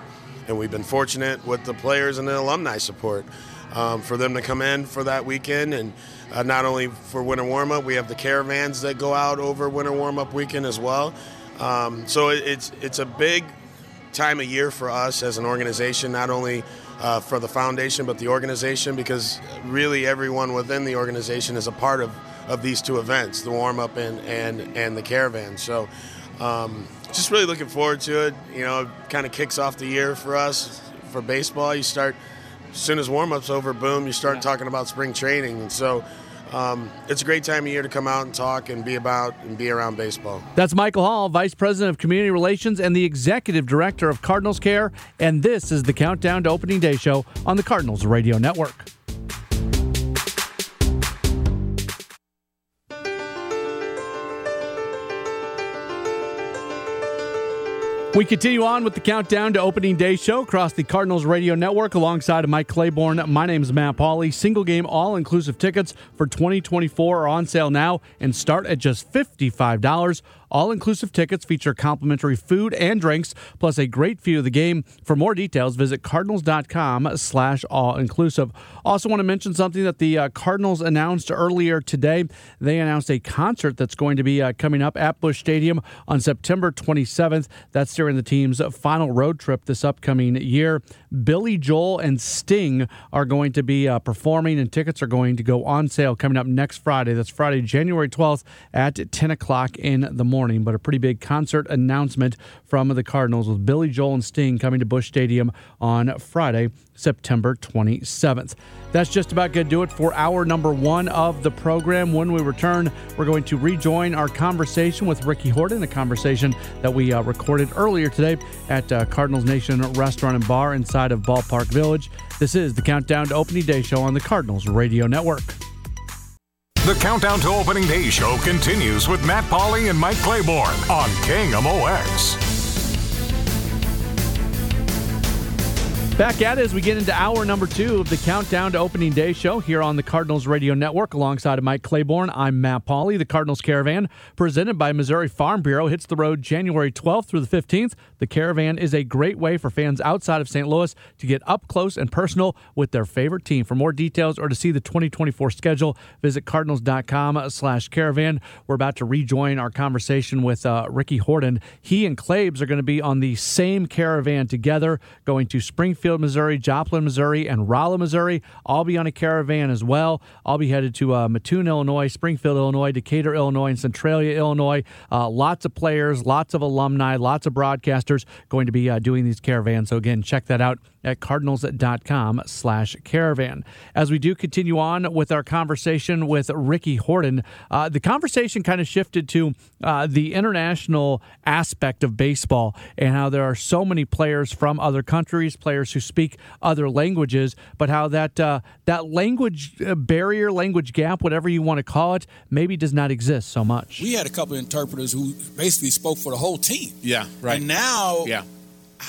and we've been fortunate with the players and the alumni support. For them to come in for that weekend, and not only for Winter Warm-Up, we have the caravans that go out over Winter Warm-Up weekend as well. So it's a big time of year for us as an organization, not only for the foundation but the organization, because really everyone within the organization is a part of these two events, the warm-up and the caravan. So just really looking forward to it. You know, it kind of kicks off the year for us. For baseball, you start, as soon as warm-up's over, boom, you start talking about spring training. And so it's a great time of year to come out and talk and be about and be around baseball. That's Michael Hall, Vice President of Community Relations and the Executive Director of Cardinals Care. And this is the Countdown to Opening Day show on the Cardinals Radio Network. We continue on with the Countdown to Opening Day show across the Cardinals Radio Network alongside Mike Claiborne. My name is Matt Pauley. Single-game all-inclusive tickets for 2024 are on sale now and start at just $55. All-inclusive tickets feature complimentary food and drinks, plus a great view of the game. For more details, visit cardinals.com/all-inclusive. Also want to mention something that the Cardinals announced earlier today. They announced a concert that's going to be coming up at Busch Stadium on September 27th. That's during the team's final road trip this upcoming year. Billy Joel and Sting are going to be performing, and tickets are going to go on sale coming up next Friday. That's Friday, January 12th at 10 o'clock in the morning. But a pretty big concert announcement from the Cardinals with Billy Joel and Sting coming to Busch Stadium on Friday, September 27th. That's just about going to do it for hour number one of the program. When we return, we're going to rejoin our conversation with Ricky Horton, a conversation that we recorded earlier earlier today at Cardinals Nation Restaurant and Bar inside of Ballpark Village. This is the Countdown to Opening Day show on the Cardinals Radio Network. The Countdown to Opening Day show continues with Matt Pauley and Mike Claiborne on KMOX. Back at it as we get into hour number two of the Countdown to Opening Day show here on the Cardinals Radio Network. Alongside of Mike Claiborne, I'm Matt Pauley. The Cardinals Caravan, presented by Missouri Farm Bureau, hits the road January 12th through the 15th. The Caravan is a great way for fans outside of St. Louis to get up close and personal with their favorite team. For more details or to see the 2024 schedule, visit cardinals.com/caravan. We're about to rejoin our conversation with Ricky Horton. He and Claibs are going to be on the same caravan together, going to Springfield, Missouri, Joplin, Missouri, and Rolla, Missouri. I'll be on a caravan as well. I'll be headed to Mattoon, Illinois, Springfield, Illinois, Decatur, Illinois, and Centralia, Illinois. Lots of players, lots of alumni, lots of broadcasters going to be doing these caravans. So again, check that out at cardinals.com/caravan. As we do continue on with our conversation with Ricky Horton, the conversation kind of shifted to the international aspect of baseball and how there are so many players from other countries, players who speak other languages, but how that language barrier, language gap, whatever you want to call it, maybe does not exist so much. We had a couple of interpreters who basically spoke for the whole team. Yeah, right. And now... yeah.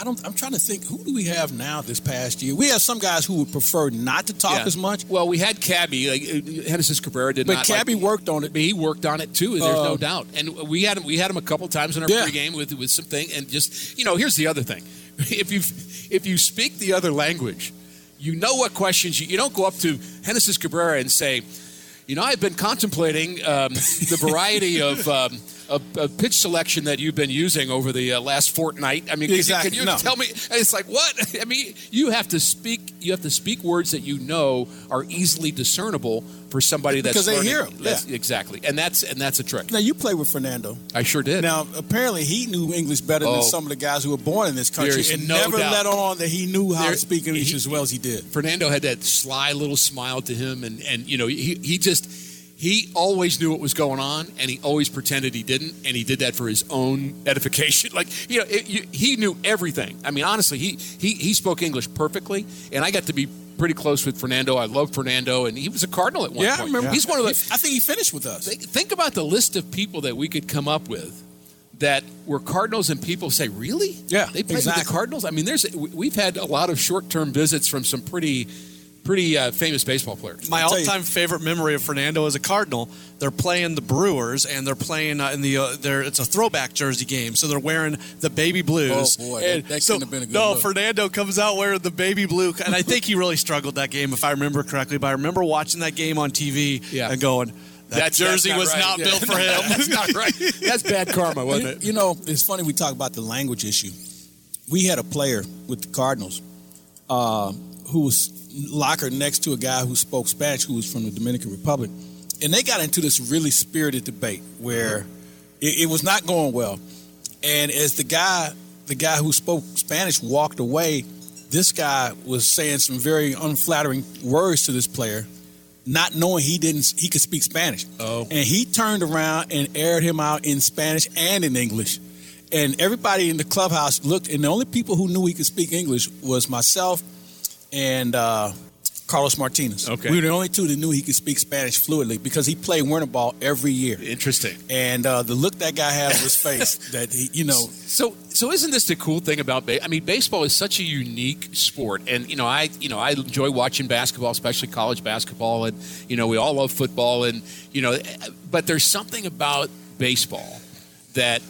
I'm trying to think, who do we have now this past year? We have some guys who would prefer not to talk as much. Well, we had Cabby. Hennessy Cabrera did not. But Cabby worked on it. But he worked on it, too, there's no doubt. And we had him a couple times in our pregame with something. And just, here's the other thing. If you speak the other language, you know what questions. You don't go up to Hennessy Cabrera and say, I've been contemplating the variety of pitch selection that you've been using over the last fortnight. I mean, exactly. Can you tell me? It's like, what? I mean, you have to speak words that are easily discernible for somebody that's learning. Because they hear them. Yeah. Exactly. And that's a trick. Now, you played with Fernando. I sure did. Now, apparently he knew English better than some of the guys who were born in this country. And no never doubt. Let on that he knew how to speak English as well as he did. Fernando had that sly little smile to him. And he just... he always knew what was going on, and he always pretended he didn't, and he did that for his own edification. He knew everything. I mean, honestly, he spoke English perfectly, and I got to be pretty close with Fernando. I love Fernando, and he was a Cardinal at one point. Yeah, I remember. He's one of the. I think he finished with us. Think about the list of people that we could come up with that were Cardinals, and people say, really? Yeah, they played with the Cardinals? I mean, we've had a lot of short-term visits from some pretty famous baseball player. My all-time favorite memory of Fernando as a Cardinal, they're playing the Brewers, and they're playing it's a throwback jersey game, so they're wearing the baby blues. Oh, boy, that couldn't have been a good look. Fernando comes out wearing the baby blue, and I think he really struggled that game, if I remember correctly, but I remember watching that game on TV and going, that jersey was not built for him. That's not right. That's bad karma, wasn't it? It's funny we talk about the language issue. We had a player with the Cardinals who was locker next to a guy who spoke Spanish, who was from the Dominican Republic, and they got into this really spirited debate where it was not going well. And as the guy who spoke Spanish walked away, this guy was saying some very unflattering words to this player, not knowing he could speak Spanish. Oh. And he turned around and aired him out in Spanish and in English. And everybody in the clubhouse looked, and the only people who knew he could speak English was myself and Carlos Martinez. Okay. We were the only two that knew he could speak Spanish fluently because he played winter ball every year. Interesting. And the look that guy had on his face that he. So isn't this the cool thing about baseball? I mean, baseball is such a unique sport, and I enjoy watching basketball, especially college basketball, and we all love football, and but there's something about baseball that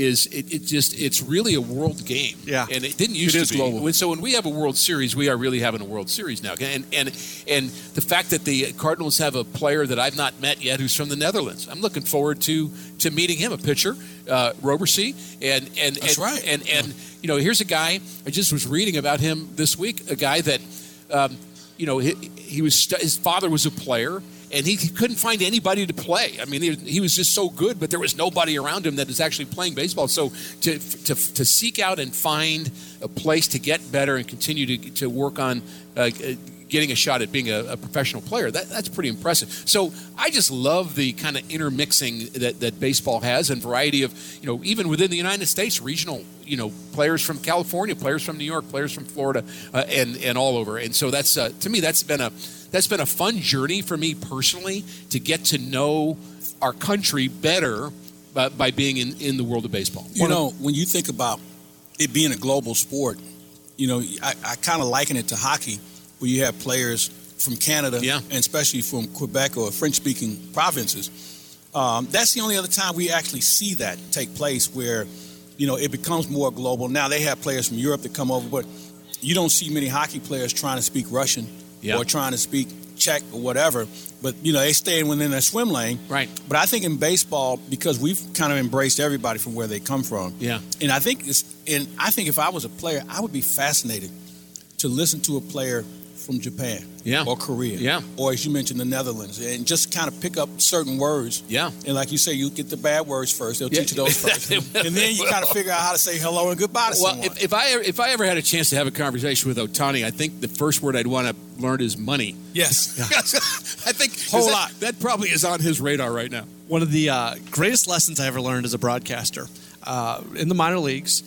it's really a world game. Yeah. And it didn't used to be. Global. So when we have a World Series, we are really having a World Series now. And the fact that the Cardinals have a player that I've not met yet who's from the Netherlands, I'm looking forward to meeting him, a pitcher, Robersy. And that's right. And here's a guy, I just was reading about him this week, a guy that, he was his father was a player, and he couldn't find anybody to play. I mean, he was just so good, but there was nobody around him that is actually playing baseball. So to seek out and find a place to get better and continue to work on getting a shot at being a professional player. That's pretty impressive. So I just love the kind of intermixing that baseball has, and variety of, even within the United States, regional, players from California, players from New York, players from Florida, and all over. And so that's, to me, that's been a fun journey for me personally, to get to know our country better by being in the world of baseball. When you think about it being a global sport, I kind of liken it to hockey, where you have players from Canada, and especially from Quebec or French-speaking provinces. That's the only other time we actually see that take place, where, it becomes more global. Now they have players from Europe that come over, but you don't see many hockey players trying to speak Russian or trying to speak Czech or whatever. But, they stay within their swim lane. Right. But I think in baseball, because we've kind of embraced everybody from where they come from. Yeah. And I think if I was a player, I would be fascinated to listen to a player from Japan or Korea or, as you mentioned, the Netherlands, and just kind of pick up certain words. Yeah. And like you say, you get the bad words first. They'll teach you those first. And then you kind of figure out how to say hello and goodbye to someone. If I ever had a chance to have a conversation with Ohtani, I think the first word I'd want to learn is money. Yes. I think a whole lot. That probably is on his radar right now. One of the greatest lessons I ever learned as a broadcaster in the minor leagues,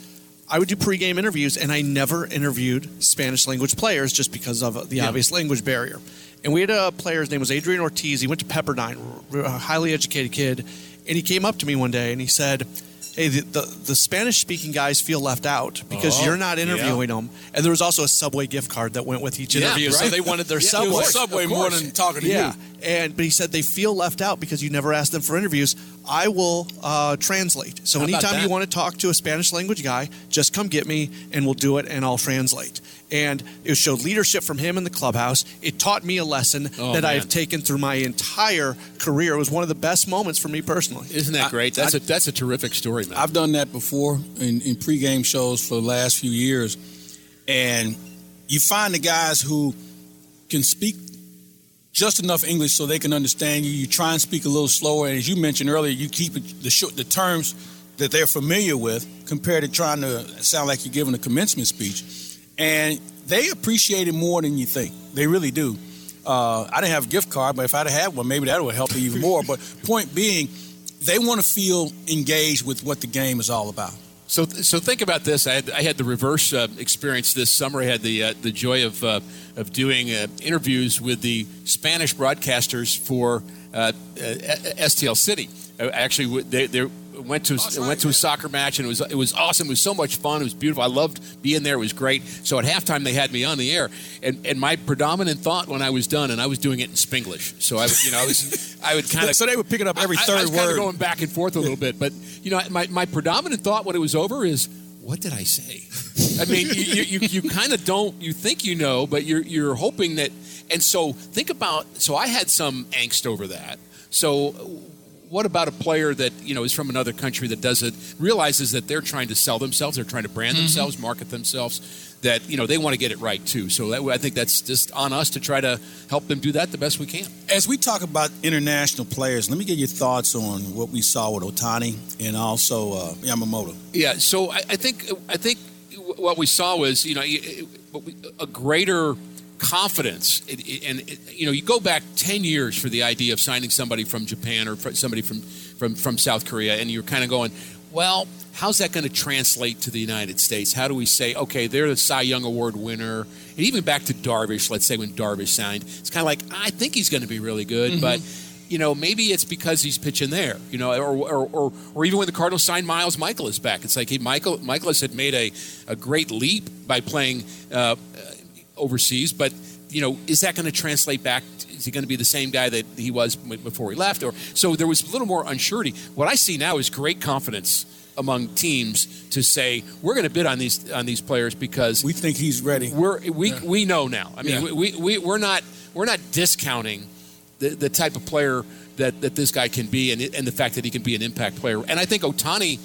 I would do pregame interviews, and I never interviewed Spanish-language players just because of the obvious language barrier. And we had a player, his name was Adrian Ortiz. He went to Pepperdine, a highly educated kid, and he came up to me one day and he said, hey, the Spanish-speaking guys feel left out because you're not interviewing them. And there was also a Subway gift card that went with each interview, so they wanted their Subway. It was Subway more than talking to you. But he said they feel left out because you never asked them for interviews. I will translate. So anytime you want to talk to a Spanish language guy, just come get me and we'll do it and I'll translate. And it showed leadership from him in the clubhouse. It taught me a lesson that I've taken through my entire career. It was one of the best moments for me personally. Isn't that great? That's a terrific story, man. I've done that before in pregame shows for the last few years. And you find the guys who can speak just enough English so they can understand you. You try and speak a little slower. And as you mentioned earlier, you keep the terms that they're familiar with compared to trying to sound like you're giving a commencement speech. And they appreciate it more than you think. They really do. I didn't have a gift card, but if I'd have had one, maybe that would help me even more. But point being, they want to feel engaged with what the game is all about. So think about this. I had the reverse experience this summer. I had the joy of doing interviews with the Spanish broadcasters for STL City. Actually, they went to a soccer match, and it was awesome. It was so much fun. It was beautiful. I loved being there. It was great. So at halftime, they had me on the air, and my predominant thought when I was done, and I was doing it in Spanglish. So I would kind of. So they were picking up every third word. I was kind of going back and forth a little bit, but my predominant thought when it was over is, what did I say? I mean, you kind of don't. You think you know, but you're hoping that. And so think about. So I had some angst over that. So. What about a player that is from another country that realizes that they're trying to sell themselves, they're trying to brand themselves, market themselves, that they want to get it right too. So I think that's just on us to try to help them do that the best we can. As we talk about international players, let me get your thoughts on what we saw with Ohtani and also Yamamoto. Yeah, so I think what we saw was a greater confidence, and you go back 10 years for the idea of signing somebody from Japan or somebody from South Korea, and you're kind of going, well, how's that going to translate to the United States? How do we say, okay, they're the Cy Young Award winner? And even back to Darvish, let's say when Darvish signed, it's kind of like, I think he's going to be really good, but maybe it's because he's pitching there, or even when the Cardinals signed Miles Michaelis back, it's like Michaelis had made a great leap by playing overseas, but is that going to translate back? Is he going to be the same guy that he was before he left? Or so there was a little more unsurety. What I see now is great confidence among teams to say, we're going to bid on these players because we think he's ready. We know now. I mean, we're not discounting the type of player that this guy can be, and the fact that he can be an impact player. And I think Ohtani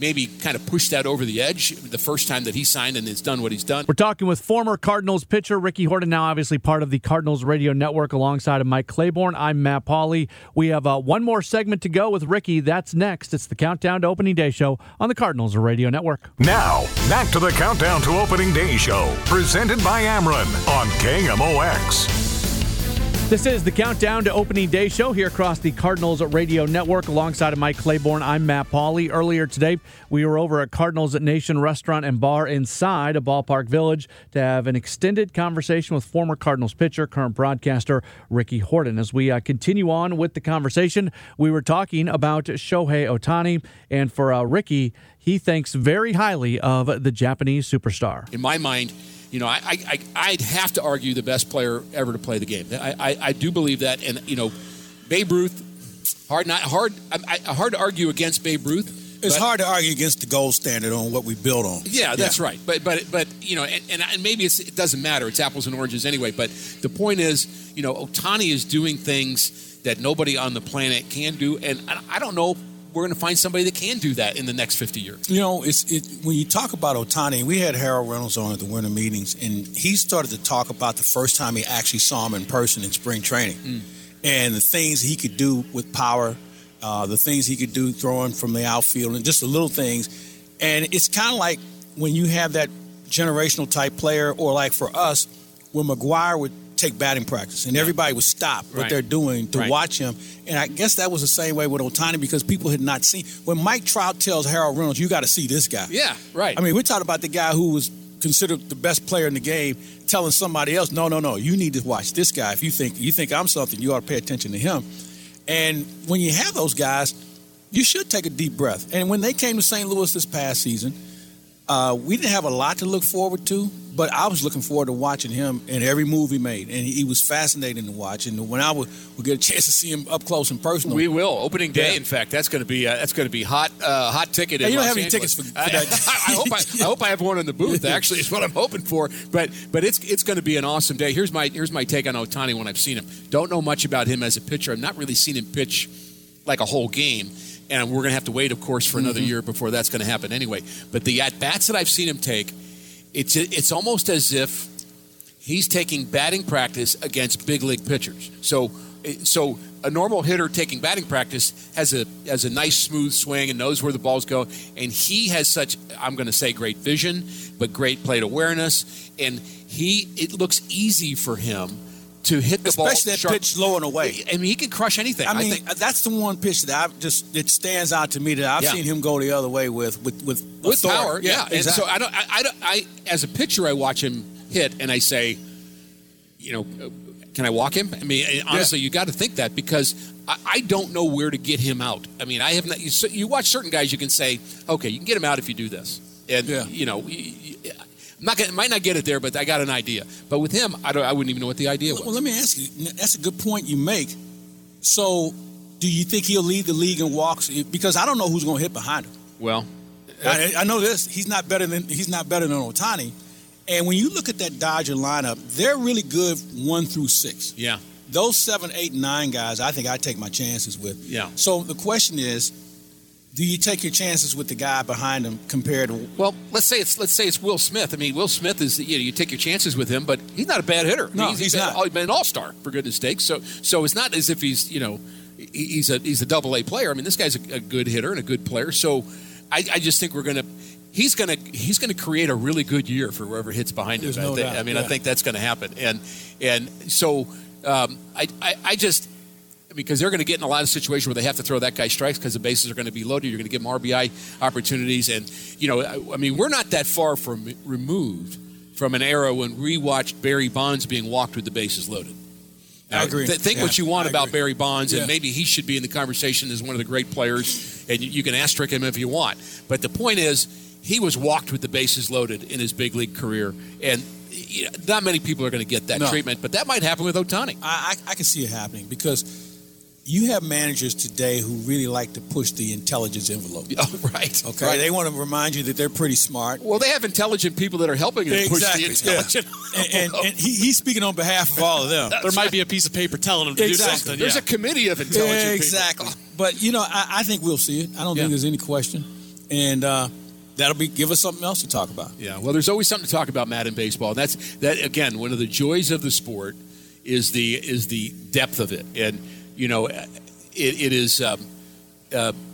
maybe kind of pushed that over the edge the first time that he signed and has done what he's done. We're talking with former Cardinals pitcher Ricky Horton, now obviously part of the Cardinals Radio Network alongside of Mike Claiborne. I'm Matt Pauley. We have one more segment to go with Ricky. That's next. It's the Countdown to Opening Day show on the Cardinals Radio Network. Now, back to the Countdown to Opening Day show, presented by Amren on KMOX. This is the Countdown to Opening Day show here across the Cardinals Radio Network. Alongside of Mike Claiborne, I'm Matt Pauley. Earlier today, we were over at Cardinals Nation Restaurant and Bar inside of Ballpark Village to have an extended conversation with former Cardinals pitcher, current broadcaster, Ricky Horton. As we continue on with the conversation, we were talking about Shohei Ohtani. And for Ricky, he thinks very highly of the Japanese superstar. In my mind, you know, I'd have to argue the best player ever to play the game. I do believe that, and you know, Babe Ruth, hard to argue against Babe Ruth. It's hard to argue against the gold standard on what we built on. Yeah, that's right. But you know, and maybe it doesn't matter. It's apples and oranges anyway. But the point is, you know, Ohtani is doing things that nobody on the planet can do, and I don't know. We're going to find somebody that can do that in the next 50 years. You know, when you talk about Ohtani, we had Harold Reynolds on at the winter meetings, and he started to talk about the first time he actually saw him in person in spring training and the things he could do with power, the things he could do throwing from the outfield, and just the little things. And it's kind of like when you have that generational type player, or like for us, when McGwire would take batting practice and everybody would stop what they're doing to watch him. And I guess that was the same way with Ohtani, because people had not seen. When Mike Trout tells Harold Reynolds, you got to see this guy. Yeah, right. I mean, we're talking about the guy who was considered the best player in the game telling somebody else, no, you need to watch this guy. If you think I'm something, you ought to pay attention to him. And when you have those guys, you should take a deep breath. And when they came to St. Louis this past season, we didn't have a lot to look forward to, but I was looking forward to watching him and every move he made. And he was fascinating to watch. And when I would get a chance to see him up close and personal. We will. Opening day, in fact. That's going to be hot ticket. And you don't have any tickets for that. I hope I have one in the booth, actually, is what I'm hoping for. But it's going to be an awesome day. Here's my take on Ohtani when I've seen him. Don't know much about him as a pitcher. I've not really seen him pitch like a whole game. And we're going to have to wait, of course, for another year before that's going to happen anyway. But the at-bats that I've seen him take, it's almost as if he's taking batting practice against big league pitchers. So a normal hitter taking batting practice has a nice smooth swing and knows where the balls go. And he has such, I'm going to say, great vision, but great plate awareness. And it looks easy for him to hit the ball. Especially that pitch low and away. I mean, he can crush anything. I mean, that's the one pitch that it stands out to me that I've seen him go the other way with power. Yeah, exactly. And so I as a pitcher, I watch him hit and I say, you know, can I walk him? I mean, honestly, you got to think that, because I don't know where to get him out. I mean, I have not. You watch certain guys, you can say, okay, you can get him out if you do this, and you know. Might not get it there, but I got an idea. But with him, I wouldn't even know what the idea was. Well, let me ask you. That's a good point you make. So, do you think he'll lead the league in walks? Because I don't know who's going to hit behind him. Well, I know this. He's not better than Ohtani. And when you look at that Dodger lineup, they're really good 1 through 6. Yeah. Those 7, 8, 9 guys, I think I take my chances with. Yeah. So the question is, do you take your chances with the guy behind him compared to? Well, let's say it's Will Smith. I mean, Will Smith is you take your chances with him, but he's not a bad hitter. No, he's not. He's been an all-star, for goodness' sake. So it's not as if he's he's a double-A player. I mean, this guy's a good hitter and a good player. So I just think he's gonna create a really good year for whoever hits behind him. No doubt. I mean, I think that's going to happen. And so I just. Because they're going to get in a lot of situations where they have to throw that guy strikes because the bases are going to be loaded. You're going to give them RBI opportunities. And, you know, I mean, we're not that far removed from an era when we watched Barry Bonds being walked with the bases loaded. Now, I agree. Think what you want about Barry Bonds, and maybe he should be in the conversation as one of the great players, and you can asterisk him if you want. But the point is, he was walked with the bases loaded in his big league career, and you know, not many people are going to get that treatment. But that might happen with Ohtani. I can see it happening because you have managers today who really like to push the intelligence envelope. Oh, right. Okay. Right. They want to remind you that they're pretty smart. Well, they have intelligent people that are helping them push the intelligent envelope. And he's speaking on behalf of all of them. There might be a piece of paper telling them to do something. There's a committee of intelligent people. Exactly. But, you know, I think we'll see it. I don't think there's any question. and that'll be give us something else to talk about. Yeah, well, there's always something to talk about, Matt, in baseball. And that's that again. One of the joys of the sport is the depth of it, and you know, it is.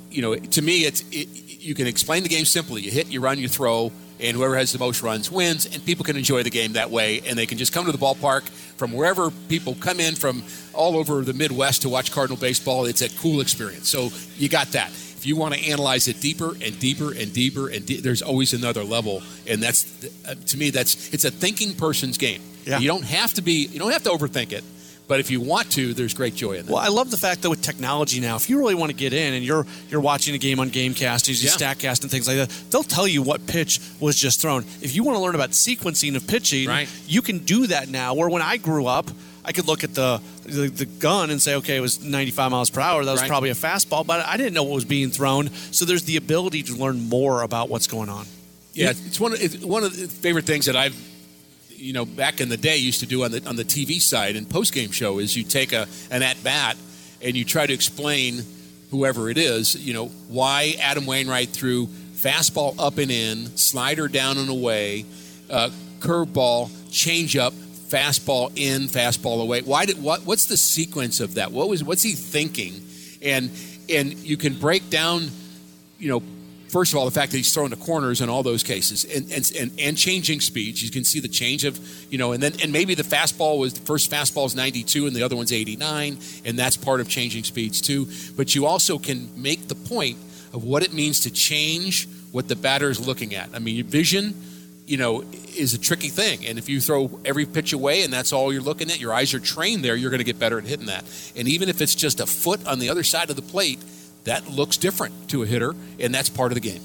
You know, to me, you can explain the game simply. You hit, you run, you throw, and whoever has the most runs wins, and people can enjoy the game that way, and they can just come to the ballpark from wherever people come in from all over the Midwest to watch Cardinal baseball. It's a cool experience. So you got that. If you want to analyze it deeper and deeper and deeper, there's always another level, and that's, to me, it's a thinking person's game. Yeah. You don't have to overthink it. But if you want to, there's great joy in that. Well, I love the fact that with technology now, if you really want to get in and you're watching a game on GameCast, using StatCast and things like that, they'll tell you what pitch was just thrown. If you want to learn about sequencing of pitching, you can do that now. Where when I grew up, I could look at the gun and say, okay, it was 95 miles per hour. That was probably a fastball, but I didn't know what was being thrown. So there's the ability to learn more about what's going on. Yeah, it's one of the favorite things that I've back in the day used to do on the TV side and post-game show is you take an at-bat and you try to explain whoever it is, why Adam Wainwright threw fastball up and in, slider down and away, curveball, changeup, fastball in, fastball away. What's the sequence of that? What's he thinking? And you can break down, first of all, the fact that he's throwing the corners in all those cases and changing speeds. You can see the change of, and maybe the first fastball is 92 and the other one's 89, and that's part of changing speeds too. But you also can make the point of what it means to change what the batter is looking at. I mean, your vision, is a tricky thing. And if you throw every pitch away and that's all you're looking at, your eyes are trained there, you're going to get better at hitting that. And even if it's just a foot on the other side of the plate, that looks different to a hitter, and that's part of the game.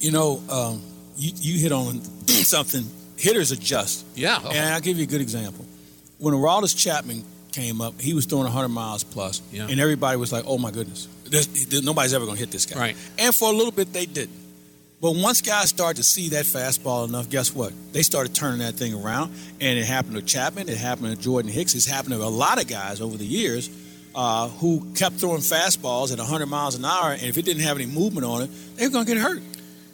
You hit on something. Hitters adjust. Yeah. Okay. And I'll give you a good example. When Aroldis Chapman came up, he was throwing 100 miles plus, and everybody was like, oh, my goodness. Nobody's ever going to hit this guy. Right. And for a little bit, they didn't. But once guys started to see that fastball enough, guess what? They started turning that thing around, and it happened to Chapman. It happened to Jordan Hicks. It's happened to a lot of guys over the years. Who kept throwing fastballs at 100 miles an hour, and if it didn't have any movement on it, they were going to get hurt.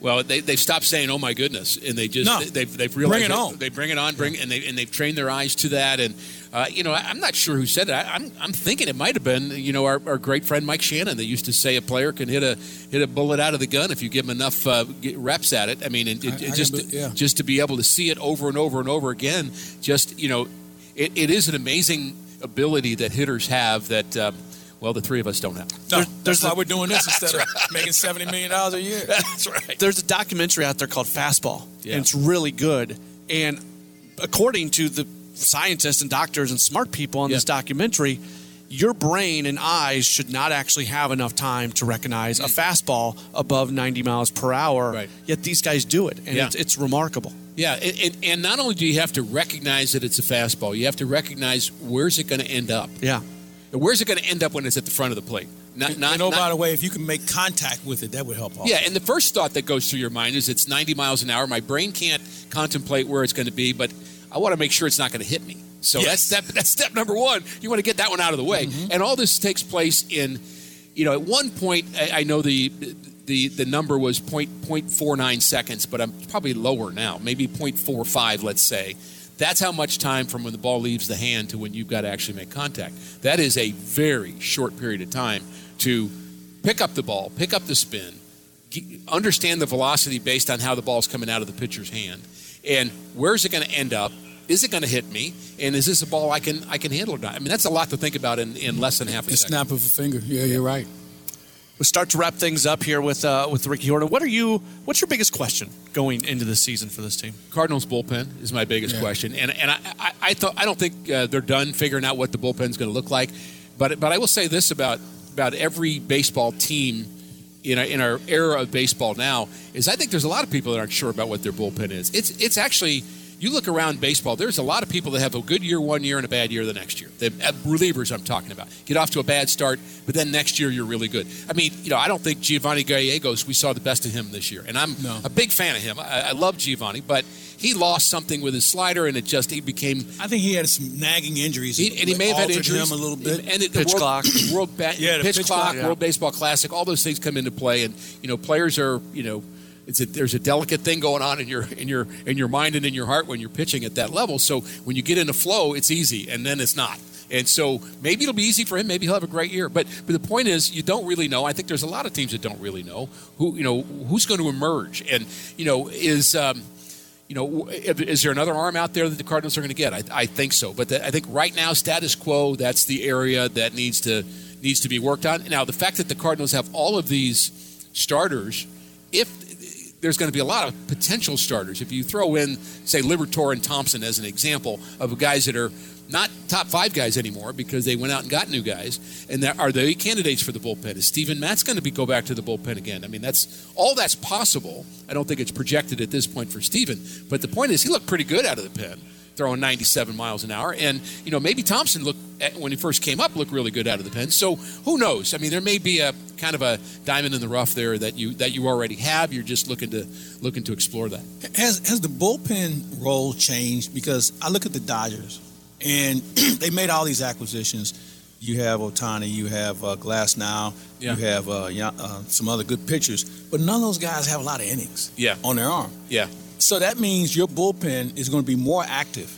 Well, they've stopped saying, "Oh my goodness," and they just they've realized bring it on. They bring it on, and they've trained their eyes to that. And I'm not sure who said it. I'm thinking it might have been our great friend Mike Shannon that used to say a player can hit a bullet out of the gun if you give him enough reps at it. I mean, just to be able to see it over and over and over again, it is an amazing ability that hitters have that, the three of us don't have. No, that's why we're doing this instead of making $70 million a year. That's right. There's a documentary out there called Fastball, and it's really good. And according to the scientists and doctors and smart people on this documentary, your brain and eyes should not actually have enough time to recognize a fastball above 90 miles per hour, yet these guys do it, and it's remarkable. Yeah, and not only do you have to recognize that it's a fastball, you have to recognize where's it going to end up. Yeah. Where's it going to end up when it's at the front of the plate? By the way, if you can make contact with it, that would help. Yeah, and the first thought that goes through your mind is it's 90 miles an hour. My brain can't contemplate where it's going to be, but I want to make sure it's not going to hit me. So that's step number one. You want to get that one out of the way. Mm-hmm. And all this takes place in, at one point, I know the number was 0.49 seconds, but I'm probably lower now, maybe 0.45, let's say. That's how much time from when the ball leaves the hand to when you've got to actually make contact. That is a very short period of time to pick up the ball, pick up the spin, understand the velocity based on how the ball's coming out of the pitcher's hand, and where's it going to end up? Is it going to hit me? And is this a ball I can handle or not? I mean, that's a lot to think about in less than half a second. Snap of a finger. Yeah, you're right. We'll start to wrap things up here with Ricky Horton. What's your biggest question going into the season for this team? Cardinals bullpen is my biggest question, and I don't think they're done figuring out what the bullpen's going to look like. But I will say this about every baseball team in our era of baseball now is I think there's a lot of people that aren't sure about what their bullpen is. It's actually. You look around baseball, there's a lot of people that have a good year one year and a bad year the next year. The relievers I'm talking about. Get off to a bad start, but then next year you're really good. I mean, I don't think Giovanni Gallegos, we saw the best of him this year. And I'm a big fan of him. I love Giovanni, but he lost something with his slider, and it just he became. I think he had some nagging injuries. He may have had injuries him a little bit. And it, the pitch clock, World Baseball Classic, all those things come into play, and players are there's a delicate thing going on in your mind and in your heart when you're pitching at that level. So when you get in a flow, it's easy, and then it's not. And so maybe it'll be easy for him. Maybe he'll have a great year. But the point is, you don't really know. I think there's a lot of teams that don't really know who's going to emerge. And is there another arm out there that the Cardinals are going to get? I think so. But I think right now, status quo, that's the area that needs to be worked on. Now, the fact that the Cardinals have all of these starters, there's going to be a lot of potential starters. If you throw in, say, Liberatore and Thompson as an example of guys that are not top five guys anymore because they went out and got new guys, and are they candidates for the bullpen? Is Steven Matt's going to go back to the bullpen again? I mean, that's possible. I don't think it's projected at this point for Steven, but the point is he looked pretty good out of the pen, throwing 97 miles an hour. And, maybe Thompson when he first came up, looked really good out of the pen. So who knows? I mean, there may be a kind of a diamond in the rough there that you already have. You're just looking to explore that. Has the bullpen role changed? Because I look at the Dodgers, and they made all these acquisitions. You have Ohtani, you have Glasnow, yeah. You have some other good pitchers. But none of those guys have a lot of innings on their arm. Yeah. So that means your bullpen is going to be more active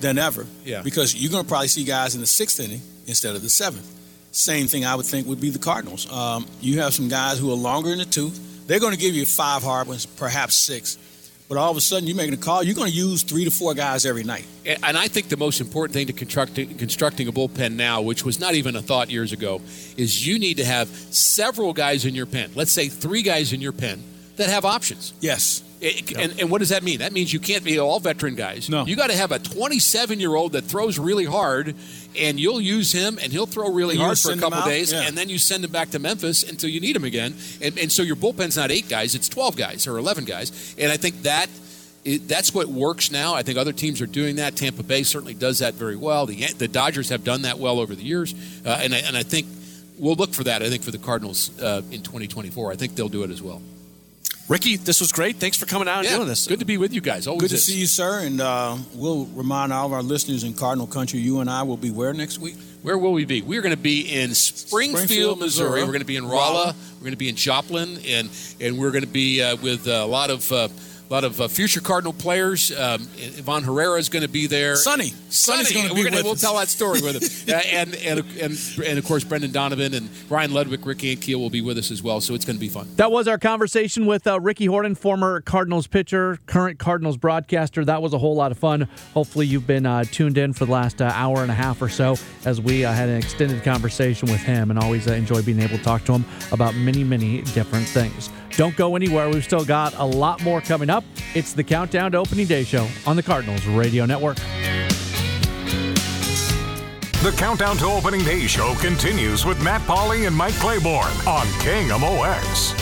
than ever because you're going to probably see guys in the sixth inning instead of the seventh. Same thing I would think would be the Cardinals. You have some guys who are longer in the tooth. They're going to give you 5 hard ones, perhaps 6. But all of a sudden, you're making a call. You're going to use 3 to 4 guys every night. And I think the most important thing to constructing a bullpen now, which was not even a thought years ago, is you need to have several guys in your pen. Let's say 3 guys in your pen that have options. Yes. And what does that mean? That means you can't be all veteran guys. No. You got to have a 27-year-old that throws really hard, and you'll use him, and he'll throw really hard for a couple days, and then you send him back to Memphis until you need him again. And so your bullpen's not 8 guys. It's 12 guys or 11 guys. And I think that's what works now. I think other teams are doing that. Tampa Bay certainly does that very well. The Dodgers have done that well over the years. And I think we'll look for that, I think, for the Cardinals in 2024. I think they'll do it as well. Ricky, this was great. Thanks for coming out and doing this. Good to be with you guys. Always good to see you, sir. And we'll remind all of our listeners in Cardinal Country, you and I will be where next week? Where will we be? We're going to be in Springfield, Missouri. We're going to be in Rolla. We're going to be in Joplin. And we're going to be with a lot of future Cardinal players. Yvonne Herrera is going to be there. Sonny's going to be with us. We'll tell that story with him. And of course, Brendan Donovan and Brian Ludwig, Rick Ankiel will be with us as well. So it's going to be fun. That was our conversation with Ricky Horton, former Cardinals pitcher, current Cardinals broadcaster. That was a whole lot of fun. Hopefully, you've been tuned in for the last hour and a half or so as we had an extended conversation with him, and always enjoy being able to talk to him about many, many different things. Don't go anywhere. We've still got a lot more coming up. It's the Countdown to Opening Day show on the Cardinals Radio Network. The Countdown to Opening Day show continues with Matt Pauley and Mike Claiborne on KMOX.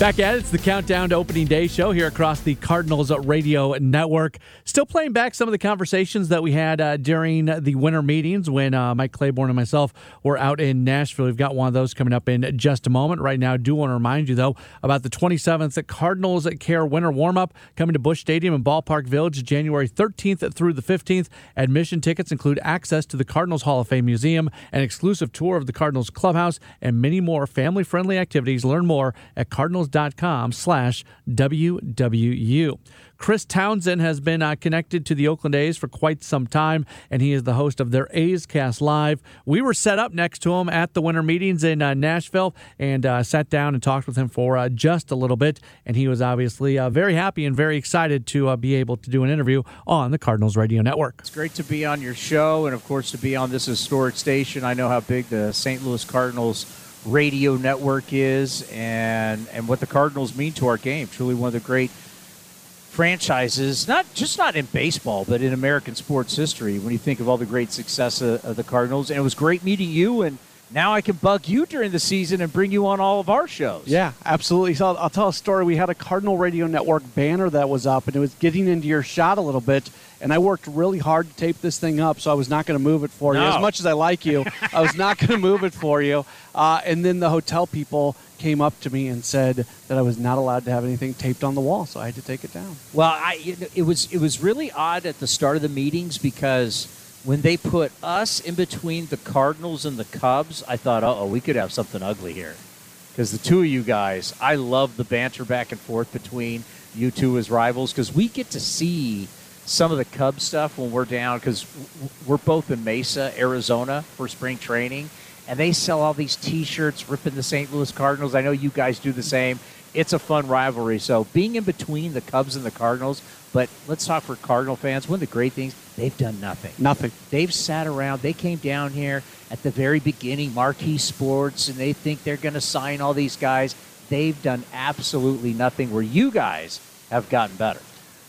Back at it, it's the Countdown to Opening Day show here across the Cardinals Radio Network. Still playing back some of the conversations that we had during the winter meetings when Mike Claiborne and myself were out in Nashville. We've got one of those coming up in just a moment. Right now, I do want to remind you, though, about the 27th Cardinals Care Winter Warm-Up coming to Busch Stadium in Ballpark Village January 13th through the 15th. Admission tickets include access to the Cardinals Hall of Fame Museum, an exclusive tour of the Cardinals Clubhouse, and many more family-friendly activities. Learn more at Cardinals.com/WWU. Chris Townsend has been connected to the Oakland A's for quite some time, and he is the host of their A's Cast Live. We were set up next to him at the winter meetings in Nashville, and sat down and talked with him for just a little bit, and he was obviously very happy and very excited to be able to do an interview on the Cardinals Radio Network. It's great to be on your show, and of course to be on this historic station. I know how big the St. Louis Cardinals Radio Network is, and what the Cardinals mean to our game. Truly one of the great franchises, not in baseball, but in American sports history, when you think of all the great success of the Cardinals. And it was great meeting you, and now I can bug you during the season and bring you on all of our shows. Yeah, absolutely. So I'll tell a story. We had a Cardinal Radio Network banner that was up, and it was getting into your shot a little bit. And I worked really hard to tape this thing up, so I was not going to move it for you. As much as I like you, I was not going to move it for you. And then the hotel people came up to me and said that I was not allowed to have anything taped on the wall, so I had to take it down. Well, it was really odd at the start of the meetings because when they put us in between the Cardinals and the Cubs, I thought, uh-oh, we could have something ugly here. Because the two of you guys, I love the banter back and forth between you two as rivals because we get to see some of the Cubs stuff when we're down because we're both in Mesa, Arizona for spring training, and they sell all these T-shirts ripping the St. Louis Cardinals. I know you guys do the same. It's a fun rivalry. So being in between the Cubs and the Cardinals, but let's talk for Cardinal fans. One of the great things, they've done nothing. Nothing. They've sat around. They came down here at the very beginning, Marquee Sports, and they think they're going to sign all these guys. They've done absolutely nothing where you guys have gotten better.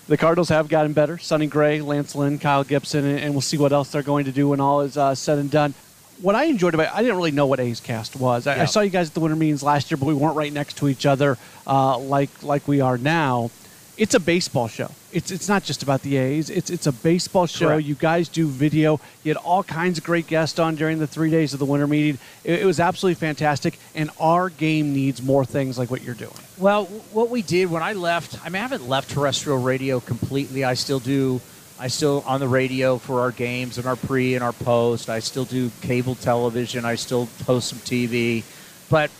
The Cardinals have gotten better. Sonny Gray, Lance Lynn, Kyle Gibson, and we'll see what else they're going to do when all is said and done. What I enjoyed about it, I didn't really know what A's Cast was. I saw you guys at the winter meetings last year, but we weren't right next to each other like we are now. It's a baseball show. It's not just about the A's. It's a baseball show. Correct. You guys do video. You had all kinds of great guests on during the 3 days of the winter meeting. It was absolutely fantastic, and our game needs more things like what you're doing. Well, what we did when I left, I mean, I haven't left terrestrial radio completely. I still do. I still on the radio for our games and our pre and our post. I still do cable television. I still host some TV. But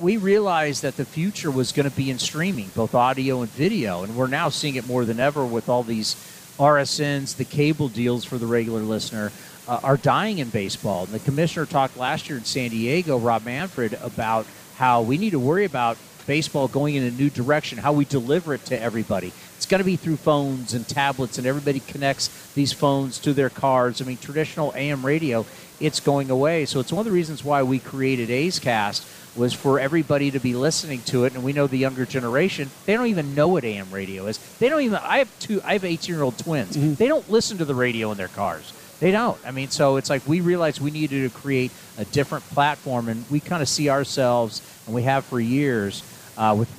we realized that the future was going to be in streaming, both audio and video. And we're now seeing it more than ever with all these RSNs, the cable deals for the regular listener are dying in baseball. And the commissioner talked last year in San Diego, Rob Manfred, about how we need to worry about baseball going in a new direction, how we deliver it to everybody. It's going to be through phones and tablets, and everybody connects these phones to their cars. I mean, traditional AM radio, it's going away. So it's one of the reasons why we created A's Cast was for everybody to be listening to it. And we know the younger generation, they don't even know what AM radio is. They don't even, I have 18-year-old twins. Mm-hmm. They don't listen to the radio in their cars. They don't. I mean, so it's like we realized we needed to create a different platform, and we kind of see ourselves, and we have for years,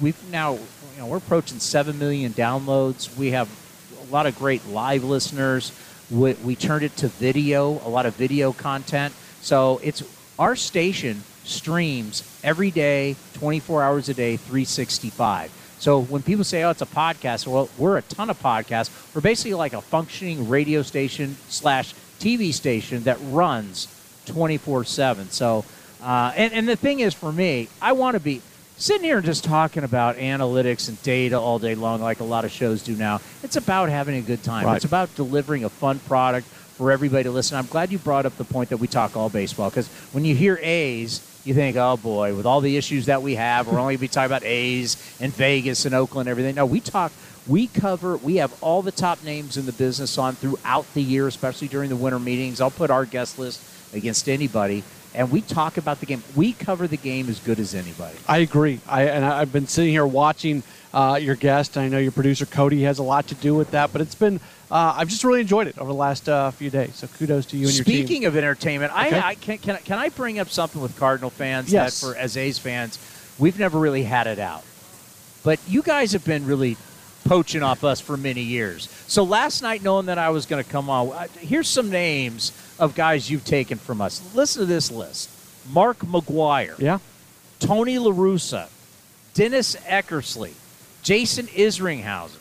we've now, you know, we're approaching 7 million downloads. We have a lot of great live listeners. We turned it to video, a lot of video content. So it's our station streams every day, 24 hours a day, 365. So when people say, oh, it's a podcast, well, we're a ton of podcasts. We're basically like a functioning radio station / TV station that runs 24/7. So, and the thing is for me, I want to be sitting here and just talking about analytics and data all day long like a lot of shows do now. It's about having a good time. Right. It's about delivering a fun product for everybody to listen. I'm glad you brought up the point that we talk all baseball because when you hear A's, you think, oh, boy, with all the issues that we have, we're only going to be talking about A's and Vegas and Oakland and everything. No, we have all the top names in the business on throughout the year, especially during the winter meetings. I'll put our guest list against anybody. And we talk about the game. We cover the game as good as anybody. I agree. I've been sitting here watching your guest. I know your producer, Cody, has a lot to do with that. But it's been I've just really enjoyed it over the last few days. So kudos to you and your team. Speaking of entertainment, okay. Can I bring up something with Cardinal fans? Yes. That as A's fans, we've never really had it out. But you guys have been really poaching off us for many years. So last night, knowing that I was going to come on, here's some names of guys you've taken from us. Listen to this list. Mark McGwire. Yeah. Tony La Russa. Dennis Eckersley. Jason Isringhausen.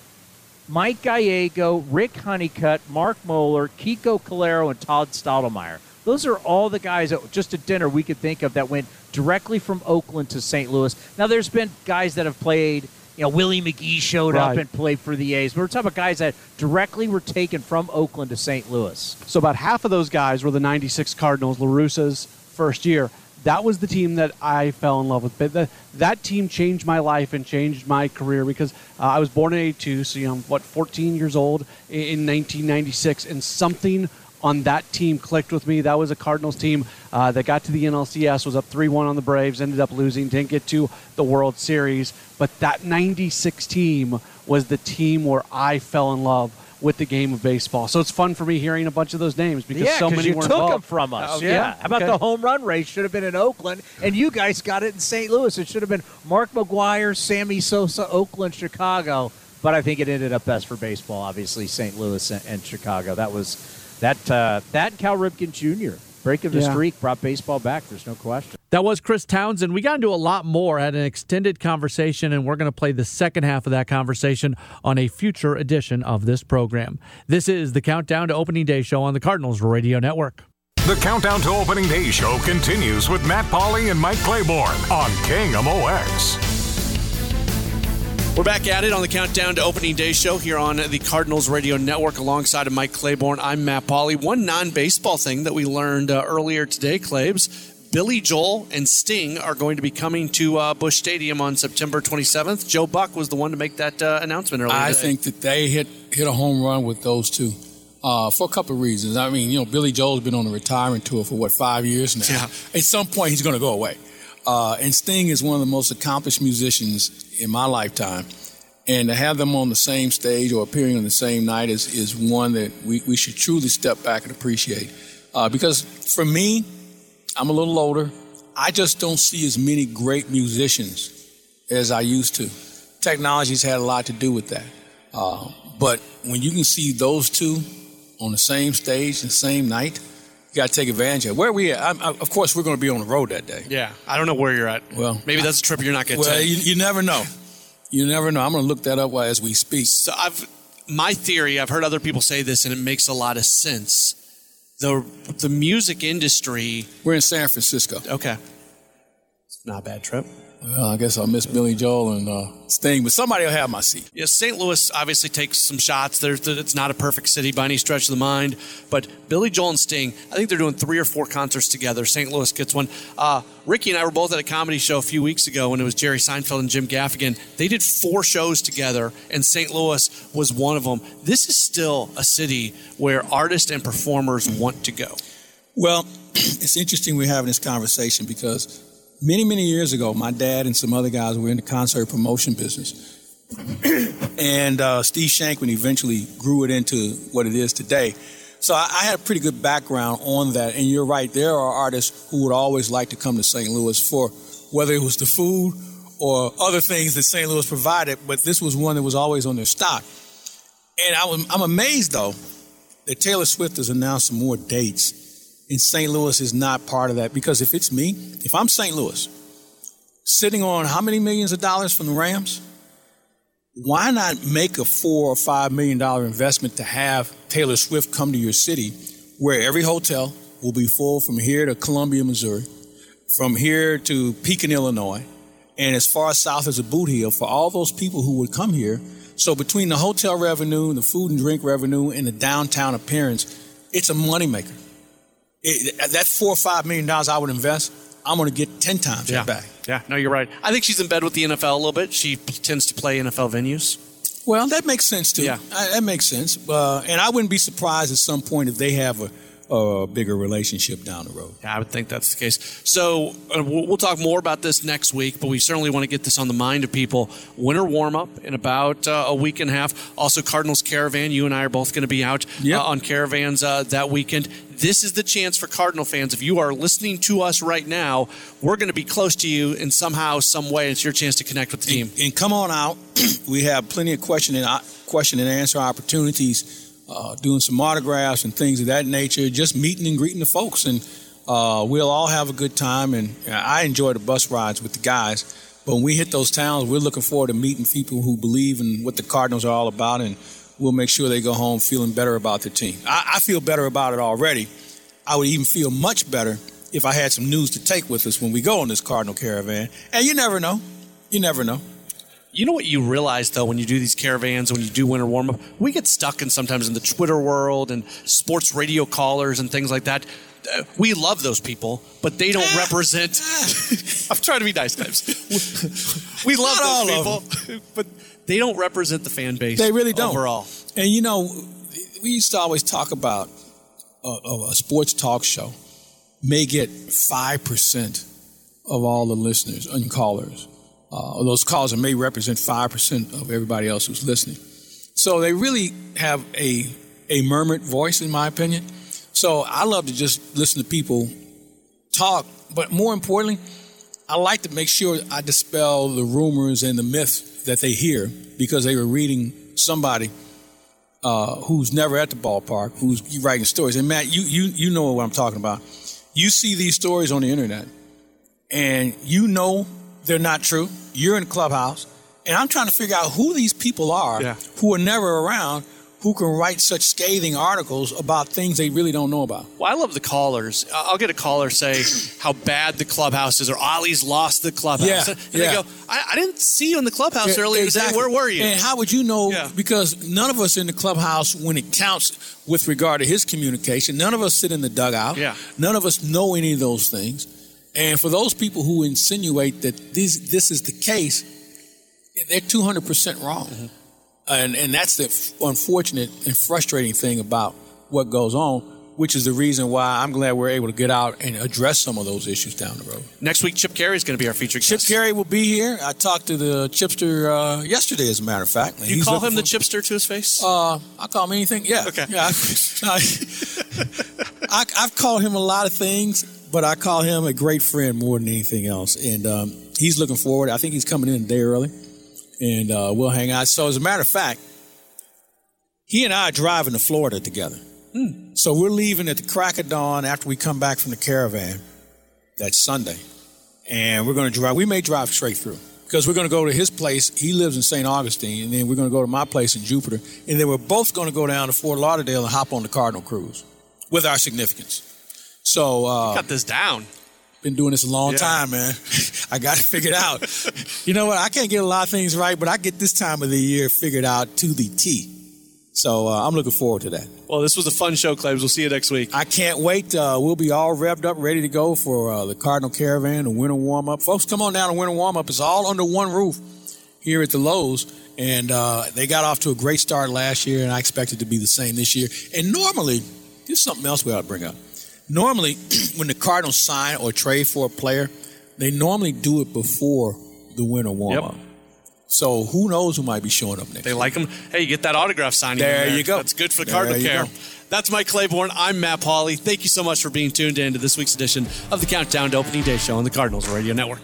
Mike Gallego. Rick Honeycutt. Mark Moeller. Kiko Calero. And Todd Stottlemyre. Those are all the guys that just at dinner we could think of that went directly from Oakland to St. Louis. Now, there's been guys that have played. You know, Willie McGee showed up and played for the A's. We're talking about guys that directly were taken from Oakland to St. Louis. So about half of those guys were the 96 Cardinals, La Russa's first year. That was the team that I fell in love with. But that team changed my life and changed my career because I was born in 82, so, you know, 14 years old in 1996, and something on that team clicked with me. That was a Cardinals team that got to the NLCS, was up 3-1 on the Braves, ended up losing, didn't get to the World Series. But that 96 team was the team where I fell in love with the game of baseball. So it's fun for me hearing a bunch of those names because so many were involved. Yeah, you took them from us. Oh, yeah. How about the home run race? Should have been in Oakland, and you guys got it in St. Louis. It should have been Mark McGwire, Sammy Sosa, Oakland, Chicago. But I think it ended up best for baseball, obviously, St. Louis and Chicago. That was that and Cal Ripken Jr. Break of the streak brought baseball back. There's no question. That was Chris Townsend. We got into a lot more, had an extended conversation, and we're going to play the second half of that conversation on a future edition of this program. This is the Countdown to Opening Day show on the Cardinals Radio Network. The Countdown to Opening Day show continues with Matt Pauley and Mike Claiborne on KMOX. We're back at it on the Countdown to Opening Day show here on the Cardinals Radio Network alongside of Mike Claiborne. I'm Matt Pauley. One non-baseball thing that we learned earlier today, Claibs, Billy Joel and Sting are going to be coming to Busch Stadium on September 27th. Joe Buck was the one to make that announcement earlier today. I think that they hit a home run with those two for a couple of reasons. I mean, you know, Billy Joel's been on a retiring tour for, 5 years now? Yeah. At some point, he's going to go away. And Sting is one of the most accomplished musicians in my lifetime. And to have them on the same stage or appearing on the same night is one that we should truly step back and appreciate. Because for me, I'm a little older. I just don't see as many great musicians as I used to. Technology's had a lot to do with that. But when you can see those two on the same stage and same night, you got to take advantage of it. Where are we at? Of course, we're going to be on the road that day. Yeah. I don't know where you're at. Well, maybe that's a trip you're not going to take. Well, you never know. You never know. I'm going to look that up as we speak. So my theory, I've heard other people say this, and it makes a lot of sense. The music industry. We're in San Francisco. Okay. It's not a bad trip. Well, I guess I'll miss Billy Joel and Sting, but somebody will have my seat. Yeah, St. Louis obviously takes some shots. It's not a perfect city by any stretch of the mind, but Billy Joel and Sting, I think they're doing 3 or 4 concerts together. St. Louis gets one. Ricky and I were both at a comedy show a few weeks ago when it was Jerry Seinfeld and Jim Gaffigan. They did 4 shows together, and St. Louis was one of them. This is still a city where artists and performers want to go. Well, it's interesting we're having this conversation because many, many years ago, my dad and some other guys were in the concert promotion business. And Steve Shankman eventually grew it into what it is today. So I had a pretty good background on that. And you're right, there are artists who would always like to come to St. Louis for whether it was the food or other things that St. Louis provided. But this was one that was always on their stock. And I'm amazed, though, that Taylor Swift has announced some more dates. And St. Louis is not part of that, because if it's me, if I'm St. Louis, sitting on how many millions of dollars from the Rams, why not make a $4 or $5 million investment to have Taylor Swift come to your city, where every hotel will be full from here to Columbia, Missouri, from here to Pekin, Illinois, and as far south as the Boot Heel for all those people who would come here. So between the hotel revenue, the food and drink revenue, and the downtown appearance, it's a moneymaker. That $4 or $5 million I would invest, I'm going to get 10 times that back. Yeah, no, you're right. I think she's in bed with the NFL a little bit. She tends to play NFL venues. Well, that makes sense, too. Yeah. That makes sense. And I wouldn't be surprised at some point if they have a bigger relationship down the road. Yeah, I would think that's the case. So we'll talk more about this next week, but we certainly want to get this on the mind of people. Winter warm-up in about a week and a half. Also, Cardinals Caravan. You and I are both going to be out on Caravans that weekend. This is the chance for Cardinal fans. If you are listening to us right now, we're going to be close to you in somehow, some way. It's your chance to connect with the team. And come on out. We have plenty of question and answer opportunities. Doing some autographs and things of that nature, just meeting and greeting the folks. And we'll all have a good time. And I enjoy the bus rides with the guys. But when we hit those towns, we're looking forward to meeting people who believe in what the Cardinals are all about. And we'll make sure they go home feeling better about the team. I feel better about it already. I would even feel much better if I had some news to take with us when we go on this Cardinal Caravan. And you never know. You never know. You know what you realize, though, when you do these caravans, when you do winter warm-up? We get stuck sometimes in the Twitter world and sports radio callers and things like that. We love those people, but they don't represent – I'm trying to be nice, Claibs. We love those people, but they don't represent the fan base. They really don't. Overall. And, you know, we used to always talk about a sports talk show may get 5% of all the listeners and callers. Those calls may represent 5% of everybody else who's listening. So they really have a murmured voice, in my opinion. So I love to just listen to people talk. But more importantly, I like to make sure I dispel the rumors and the myths that they hear because they were reading somebody who's never at the ballpark, who's writing stories. And, Matt, you know what I'm talking about. You see these stories on the internet, and you know they're not true. You're in the clubhouse. And I'm trying to figure out who these people are who are never around, who can write such scathing articles about things they really don't know about. Well, I love the callers. I'll get a caller say how bad the clubhouse is, or Ollie's lost the clubhouse. Yeah, and they go, I didn't see you in the clubhouse earlier today. Where were you? And how would you know? Yeah. Because none of us in the clubhouse, when it counts with regard to his communication, none of us sit in the dugout. Yeah. None of us know any of those things. And for those people who insinuate that this is the case, they're 200% wrong. Mm-hmm. And that's the unfortunate and frustrating thing about what goes on, which is the reason why I'm glad we're able to get out and address some of those issues down the road. Next week, Chip Carey is going to be our featured guest. Chip Carey will be here. I talked to the Chipster yesterday, as a matter of fact. You He's call him the Chipster to his face? I call him anything. Yeah. Okay. Yeah, I've called him a lot of things, but I call him a great friend more than anything else. And he's looking forward. I think he's coming in a day early. And we'll hang out. So, as a matter of fact, he and I are driving to Florida together. Mm. So we're leaving at the crack of dawn after we come back from the caravan that Sunday. And we're going to drive. We may drive straight through because we're going to go to his place. He lives in St. Augustine. And then we're going to go to my place in Jupiter. And then we're both going to go down to Fort Lauderdale and hop on the Cardinal Cruise with our significance. So you got this down. Been doing this a long time, man. I got it figured out. You know what? I can't get a lot of things right, but I get this time of the year figured out to the T. So I'm looking forward to that. Well, this was a fun show, Claims. We'll see you next week. I can't wait. We'll be all revved up, ready to go for the Cardinal Caravan, the Winter Warm-Up. Folks, come on down to Winter Warm-Up. It's all under one roof here at the Lowe's. And they got off to a great start last year, and I expect it to be the same this year. And normally, there's something else we ought to bring up. Normally, when the Cardinals sign or trade for a player, they normally do it before the winter warm-up. Yep. So who knows who might be showing up next. They like them. Hey, you get that autograph signing. There you go. That's good for Cardinal Care. That's Mike Claiborne. I'm Matt Pauley. Thank you so much for being tuned in to this week's edition of the Countdown to Opening Day Show on the Cardinals Radio Network.